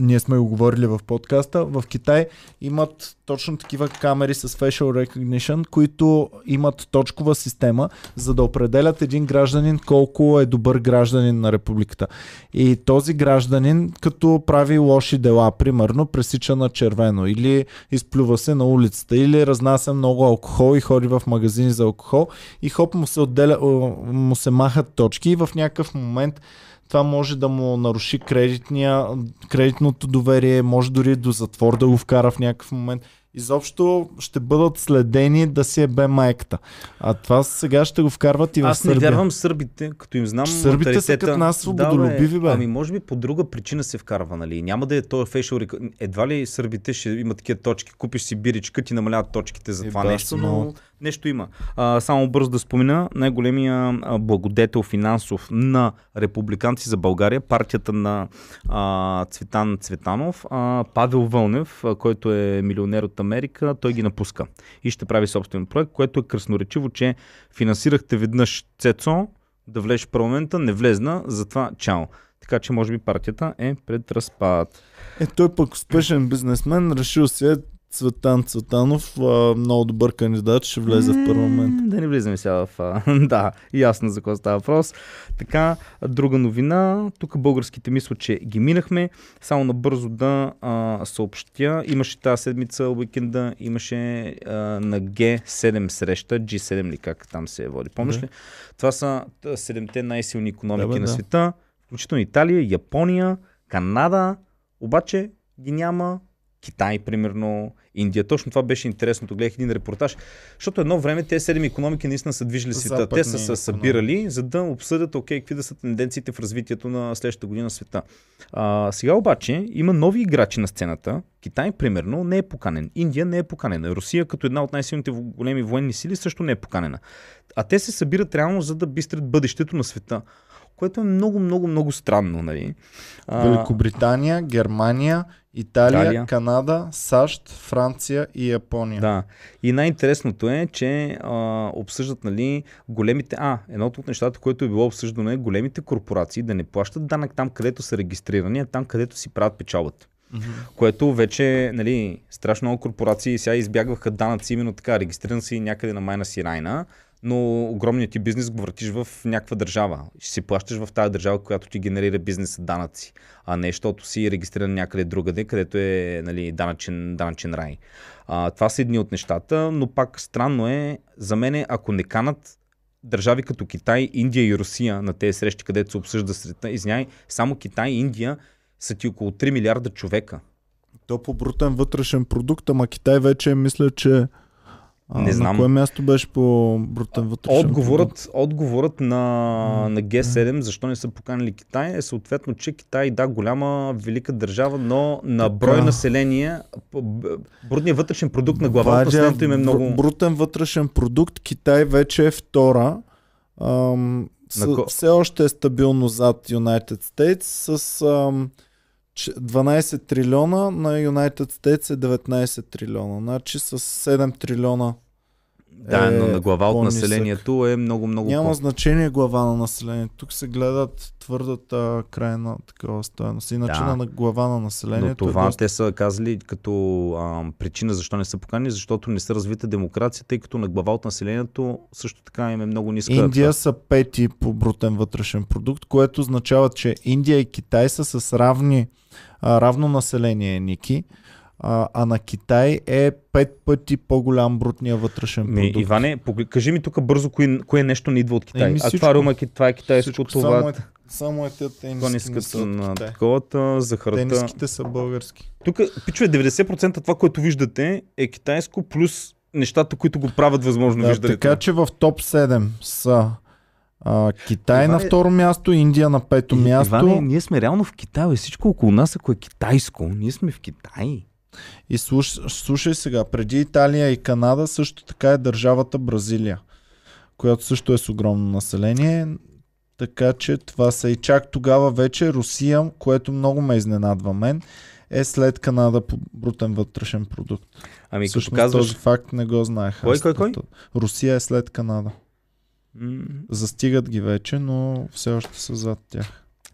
Ние сме го говорили в подкаста. В Китай имат точно такива камери с facial recognition, които имат точкова система, за да определят един гражданин колко е добър гражданин на републиката. И този гражданин, като прави лоши дела, примерно пресича на червено или изплюва се на улицата, или разнася много алкохол и ходи в магазини за алкохол, и хоп, му се махат точки и в някакъв момент това може да му наруши кредитното доверие, може дори до затвор да го вкара в някакъв момент. Изобщо ще бъдат следени да си е бе майката. А това сега ще го вкарват и в Сърбия. Аз не вярвам сърбите, като им знам сърбите са като нас свободолюбиви, бе. Ами може би по друга причина се вкарва, нали? Няма да е този фейшъл. Едва ли сърбите ще имат такива точки? Купиш си биричка, ти намаляват точките за това нещо, но нещо има. Само бързо да спомена, най-големия благодетел финансов на републиканци за България, партията на Цветан Цветанов, Павел Вълнев, който е милионер от Америка, той ги напуска и ще прави собствен проект, което е красноречиво, че финансирахте веднъж ЦЕЦО, да влезеш в парламента, не влезна, затова чао. Така че може би партията е пред разпад. Е, той пък успешен бизнесмен, решил се Цветан Цветанов, много добър кандидат, ще влезе в парламент. Да не влизаме сега в... Да, ясно за какво става въпрос. Така, друга новина. Тук българските мисля, че ги минахме. Само набързо да съобщя. Имаше тази седмица, уикенда, имаше на G7 среща, G7 ли как там се води. Помниш ли? Това са 7-те най-силни икономики на света. Включително Италия, Япония, Канада. Обаче ги няма Китай, примерно, Индия. Точно това беше интересното. Гледах един репортаж. Защото едно време тези 7 икономики наистина са движили света. Западни, те са се събирали, за да обсъдят какви да са тенденциите в развитието на следващата година света. Сега обаче има нови играчи на сцената. Китай, примерно, не е поканен. Индия не е поканена. Русия, като една от най-силните големи военни сили, също не е поканена. А те се събират реално, за да бистрят бъдещето на света. Което е много, много, много странно. Нали? Великобритания, Германия, Италия, Канада, САЩ, Франция и Япония. Да. И най-интересното е, че обсъждат, нали, големите... едното от нещата, което е било обсъждано, е големите корпорации да не плащат данък там, където са регистрирани, а там, където си правят печалбата. Което вече, нали, страшно много корпорации сега избягваха данъци, именно така, регистриран си някъде на майна си райна, но огромният ти бизнес го въртиш в някаква държава. Ще си плащаш в тази държава, която ти генерира бизнеса данъци, а не защото си регистриран някъде другаде, където е, нали, данъчен рай. Това са едни от нещата, но пак странно е за мен, ако не канат държави като Китай, Индия и Русия на тези срещи, където се обсъжда света. Извиняй, само Китай и Индия са ти около 3 милиарда човека. То по брутен вътрешен продукт, ама Китай вече мисля, че... Не знам. На кое място беше по брутен вътрешен продукт? Отговорът на G7, защо не са поканили Китай, е съответно, че Китай, да, голяма, велика държава, но на брой население, брутният вътрешен продукт на глава, последното им е много... Брутен вътрешен продукт, Китай вече е втора. Все още е стабилно зад United States с 12 трилиона, на United States е 19 трилиона, значи с 7 трилиона. Да, но на глава от населението е много-много. Няма значение глава на населението. Тук се гледат твърдата крайна такава стойност. Иначе на глава на населението. Но това те са казали като причина защо не са поканени, защото не са развита демокрация, тъй като на глава от населението също така им е много ниска. Индия са 5 по брутен вътрешен продукт, което означава, че Индия и Китай са с равно население, Ники. А на Китай е 5 пъти по-голям брутния вътрешен продукт. Иване, кажи ми тук бързо кое нещо не идва от Китай. Това е китайско, това... Само е тениската на такова, захарта. Тениските са български. Тук, пичове, 90% това, което виждате, е китайско плюс нещата, които го правят възможно виждането. Така че в топ 7 са Китай на второ място, Индия на пето място. Иване, ние сме реално в Китай, бе. Всичко около нас, ако е китайско, ние сме в Китай. И слушай сега, преди Италия и Канада също така е държавата Бразилия, която също е с огромно население. Така че това са и чак тогава вече Русия, което много ме изненадва мен, е след Канада по брутен вътрешен продукт. Ами всъщност, като казваш... този факт не го знаех. Кой? Русия е след Канада. Застигат ги вече, но все още са зад тях.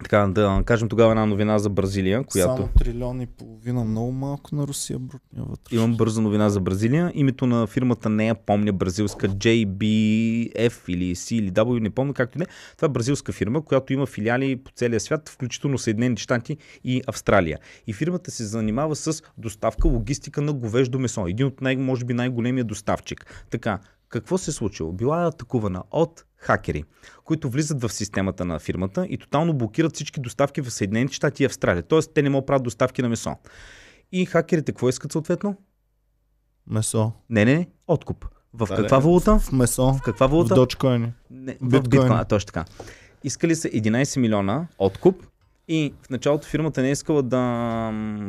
Така, да кажем тогава една новина за Бразилия, която... Само 1,5 трилиона, много малко на Русия брутния вътрешен. Имам бърза новина за Бразилия. Името на фирмата не я помня, бразилска JBF или C или W, не помня, както и не. Това е бразилска фирма, която има филиали по целия свят, включително Съединените щати и Австралия. И фирмата се занимава с доставка, логистика на говеждо месо. Един от може би най-големия доставчик. Така, какво се е случило? Била е атакувана от хакери, които влизат в системата на фирмата и тотално блокират всички доставки в Съединените щати и Австралия. Тоест, те не могат да правят доставки на месо. И хакерите какво искат съответно? Месо. Не, откуп. В каква валута? В месо. В каква валута? В дочкоини. В биткоин. Точно така. Искали са 11 милиона откуп и в началото фирмата не е искала да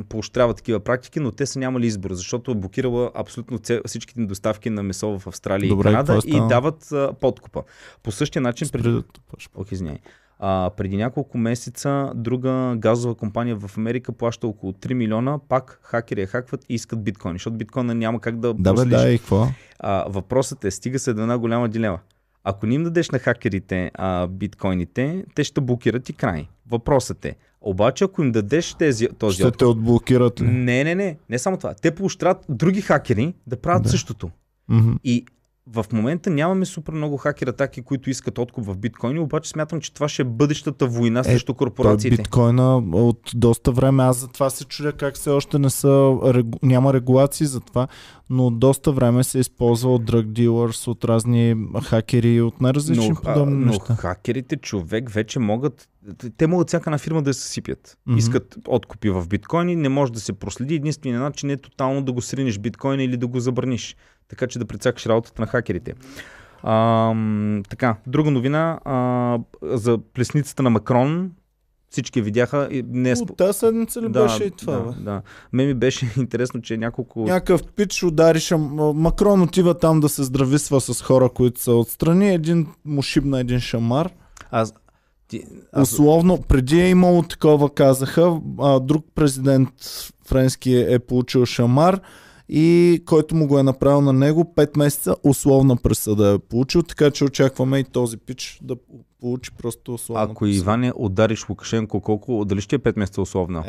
поощрява такива практики, но те са нямали избор, защото е блокирала абсолютно всичките доставки на месо в Австралия и Канада и дават подкупа. По същия начин... преди няколко месеца друга газова компания в Америка плаща около 3 милиона, пак хакери я хакват и искат биткоин, защото биткоина няма как да проследиш. Да, и какво? Въпросът е, стига се до една голяма дилема. Ако не им дадеш на хакерите биткоините, те ще блокират и край. Въпросът е, обаче ако им дадеш този ще те отблокират ли? Не само това. Те поощрят други хакери да правят същото. Mm-hmm. И в момента нямаме супер много хакер атаки, които искат откуп в биткоини, обаче смятам, че това ще е бъдещата война срещу корпорациите. Биткоина от доста време, аз за това се чудя как все още няма регулации за това, но доста време се използва от drug dealers, от разни хакери и от най-различни подобни неща. Но хакерите човек вече могат, те могат всяка една фирма да я съсипят. Mm-hmm. Искат откупи в биткоини, не може да се проследи. Единственият начин е тотално да го сринеш биткоина или да го забраниш. Така че да прецакаш работата на хакерите. Така, друга новина за плесницата на Макрон. Всички видяха. От тази седмица ли беше и това? Да. Мен ми беше интересно, че някакъв пич удариша. Макрон отива там да се здрависва с хора, които са отстрани. Един му шибна един шамар. Условно, преди е имало такова, казаха. Друг президент френски е получил шамар. И който му го е направил на него, 5 месеца условна присъда е получил, така че очакваме и този пич да получи просто условна присъда. Ако Иване удариш Лукашенко, дали ще е 5 месеца условна?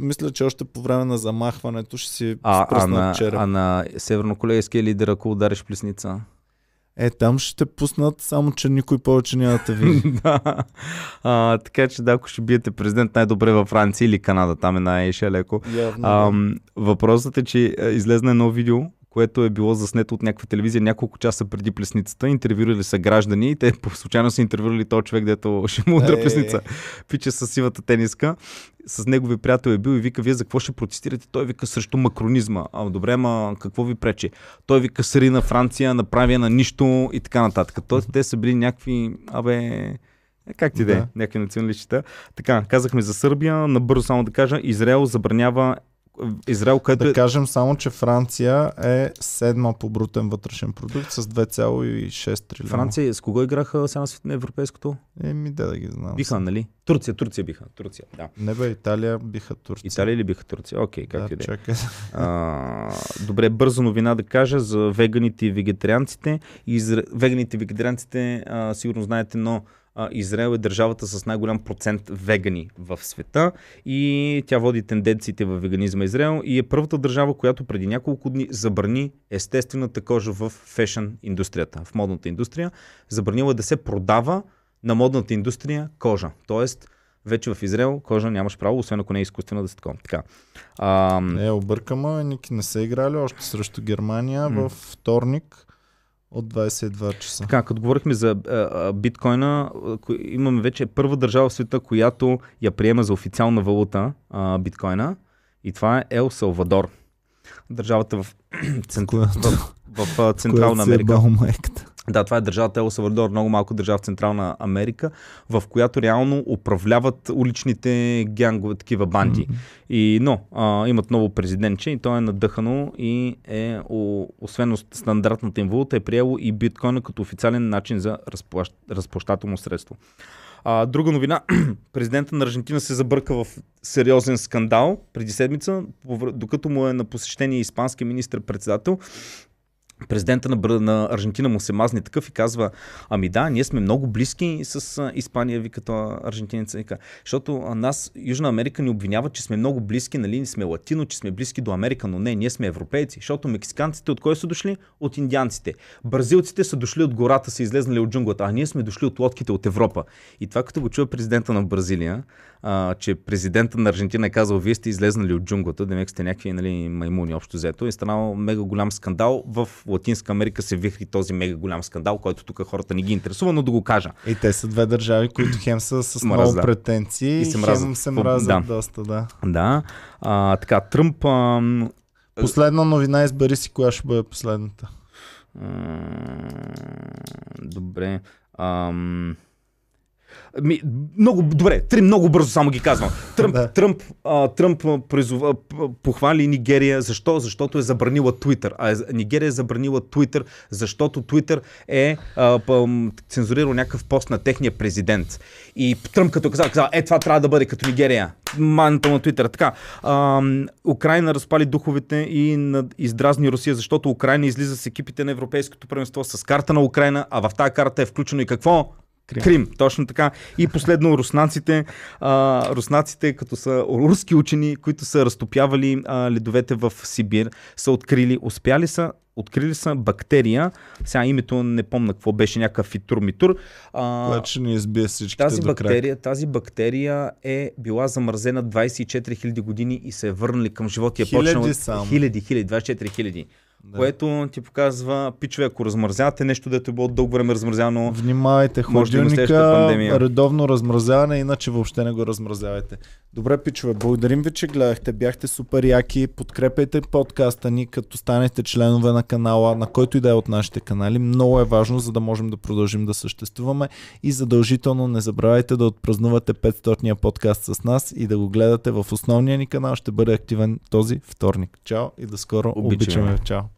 Мисля, че още по време на замахването ще си спръснат череп. А на севернокорейския лидер, ако удариш плесница? Там ще те пуснат, само че никой повече няма да те види. Така че да, ако ще биете президент, най-добре във Франция или Канада, там е най-шелеко. Въпросът е, че излезна едно видео, което е било заснето от някаква телевизия няколко часа преди плесницата. Интервюрали са граждани и те случайно са интервюрали този човек, дето ще му удра плесница. Пича със сивата тениска. С негови приятел е бил и вика, вие за какво ще протестирате? Той вика срещу макронизма. Добре, ама какво ви пречи? Той вика сари на Франция, направя на нищо и така нататък. Тоест те са били някакви, как ти да някакви националистчета. Така, казахме за Сърбия, набързо само да кажа, Израел забранява където... Да кажем само, че Франция е 7-ма по брутен вътрешен продукт с 2,6 трилиона. Франция с кого играха сега на европейското? Да ги знам. Биха, нали? Турция биха. Турция, да. Не бе, Италия биха Турция. Италия ли биха Турция? Окей, как и да е. Добре, бърза новина да кажа за веганите и вегетарианците. Веганите и вегетарианците сигурно знаете, но Израел е държавата с най-голям процент вегани в света и тя води тенденциите в веганизма Израел и е първата държава, която преди няколко дни забрани естествената кожа в фешън индустрията, в модната индустрия. Забранила да се продава на модната индустрия кожа. Тоест, вече в Израел кожа нямаш право, освен ако не е изкуствена да се такова. Така. Объркама, Ники не са играли още срещу Германия във вторник. От 22 часа. Така, като говорихме за биткоина, имаме вече първа държава в света, която я приема за официална валута биткоина. И това е Ел Салвадор. Държавата в центъра. в Централна Америка. Да, това е държавата Ел Салвадор, много малко държава в Централна Америка, в която реално управляват уличните гянгове, такива банди. Mm-hmm. И, но имат ново президентче и то е надъхано и е, освен стандартната им валута, е приело и биткоина като официален начин за разплащателно средство. Друга новина, президентът на Аржентина се забърка в сериозен скандал преди седмица, докато му е на посещение испанския министър-председател. Президента на Аржентина му се мазни такъв и казва: ами да, ние сме много близки с Испания, ви като аржентинеца. Защото нас, Южна Америка, ни обвиняват, че сме много близки, нали, ние сме латино, че сме близки до Америка, но не, ние сме европейци. Защото мексиканците от кой са дошли? От индианците. Бразилците са дошли от гората, са излезнали от джунглата, а ние сме дошли от лодките от Европа. И това като го чува президента на Бразилия, че президента на Аржентина е казал: вие сте излезнали от джунглата, демек сте някакви, нали, маймуни общо взето, и станал мега голям скандал. В Латинска Америка се вихри този мега голям скандал, който тук хората не ги интересува, но да го кажа. И те са две държави, които хем са с много претенции и хем се мразят доста. Да. Така, Тръмп... Последна новина, избери си коя ще бъде последната. Добре. Много добре, много бързо само ги казвам. Тръмп похвали Нигерия. Защо? Защото е забранила Twitter. Нигерия е забранила Twitter, защото Twitter е цензурирал някакъв пост на техния президент. И Тръмп като казал: е, това трябва да бъде като Нигерия. Манта на Twitter. Така. Украина разпали духовете и издразни Русия, защото Украина излиза с екипите на Европейското първенство с карта на Украина, а в тази карта е включено и какво? Крим, точно така. И последно, руснаците, като са руски учени, които са разтопявали ледовете в Сибир, са открили са бактерия. Сега името не помня какво беше, някакъв фитурмитур. Вече ни избие всичките до крак. Тази бактерия е била замързена 24 000 години и се е върнали към живота. Хиляди, 24 000. Да. Което ти показва: пичове, ако размързявате нещо, дето е било дълго време размързяно, внимавайте, хладилника, редовно размързяване, иначе въобще не го размързявайте. Добре, пичове, благодарим ви, че гледахте, бяхте супер яки, подкрепяйте подкаста ни, като станете членове на канала, на който и да е от нашите канали. Много е важно, за да можем да продължим да съществуваме, и задължително не забравяйте да отпразнувате 500-ния подкаст с нас и да го гледате в основния ни канал, ще бъде активен този вторник. Чао и до скоро, обичаме. Чао.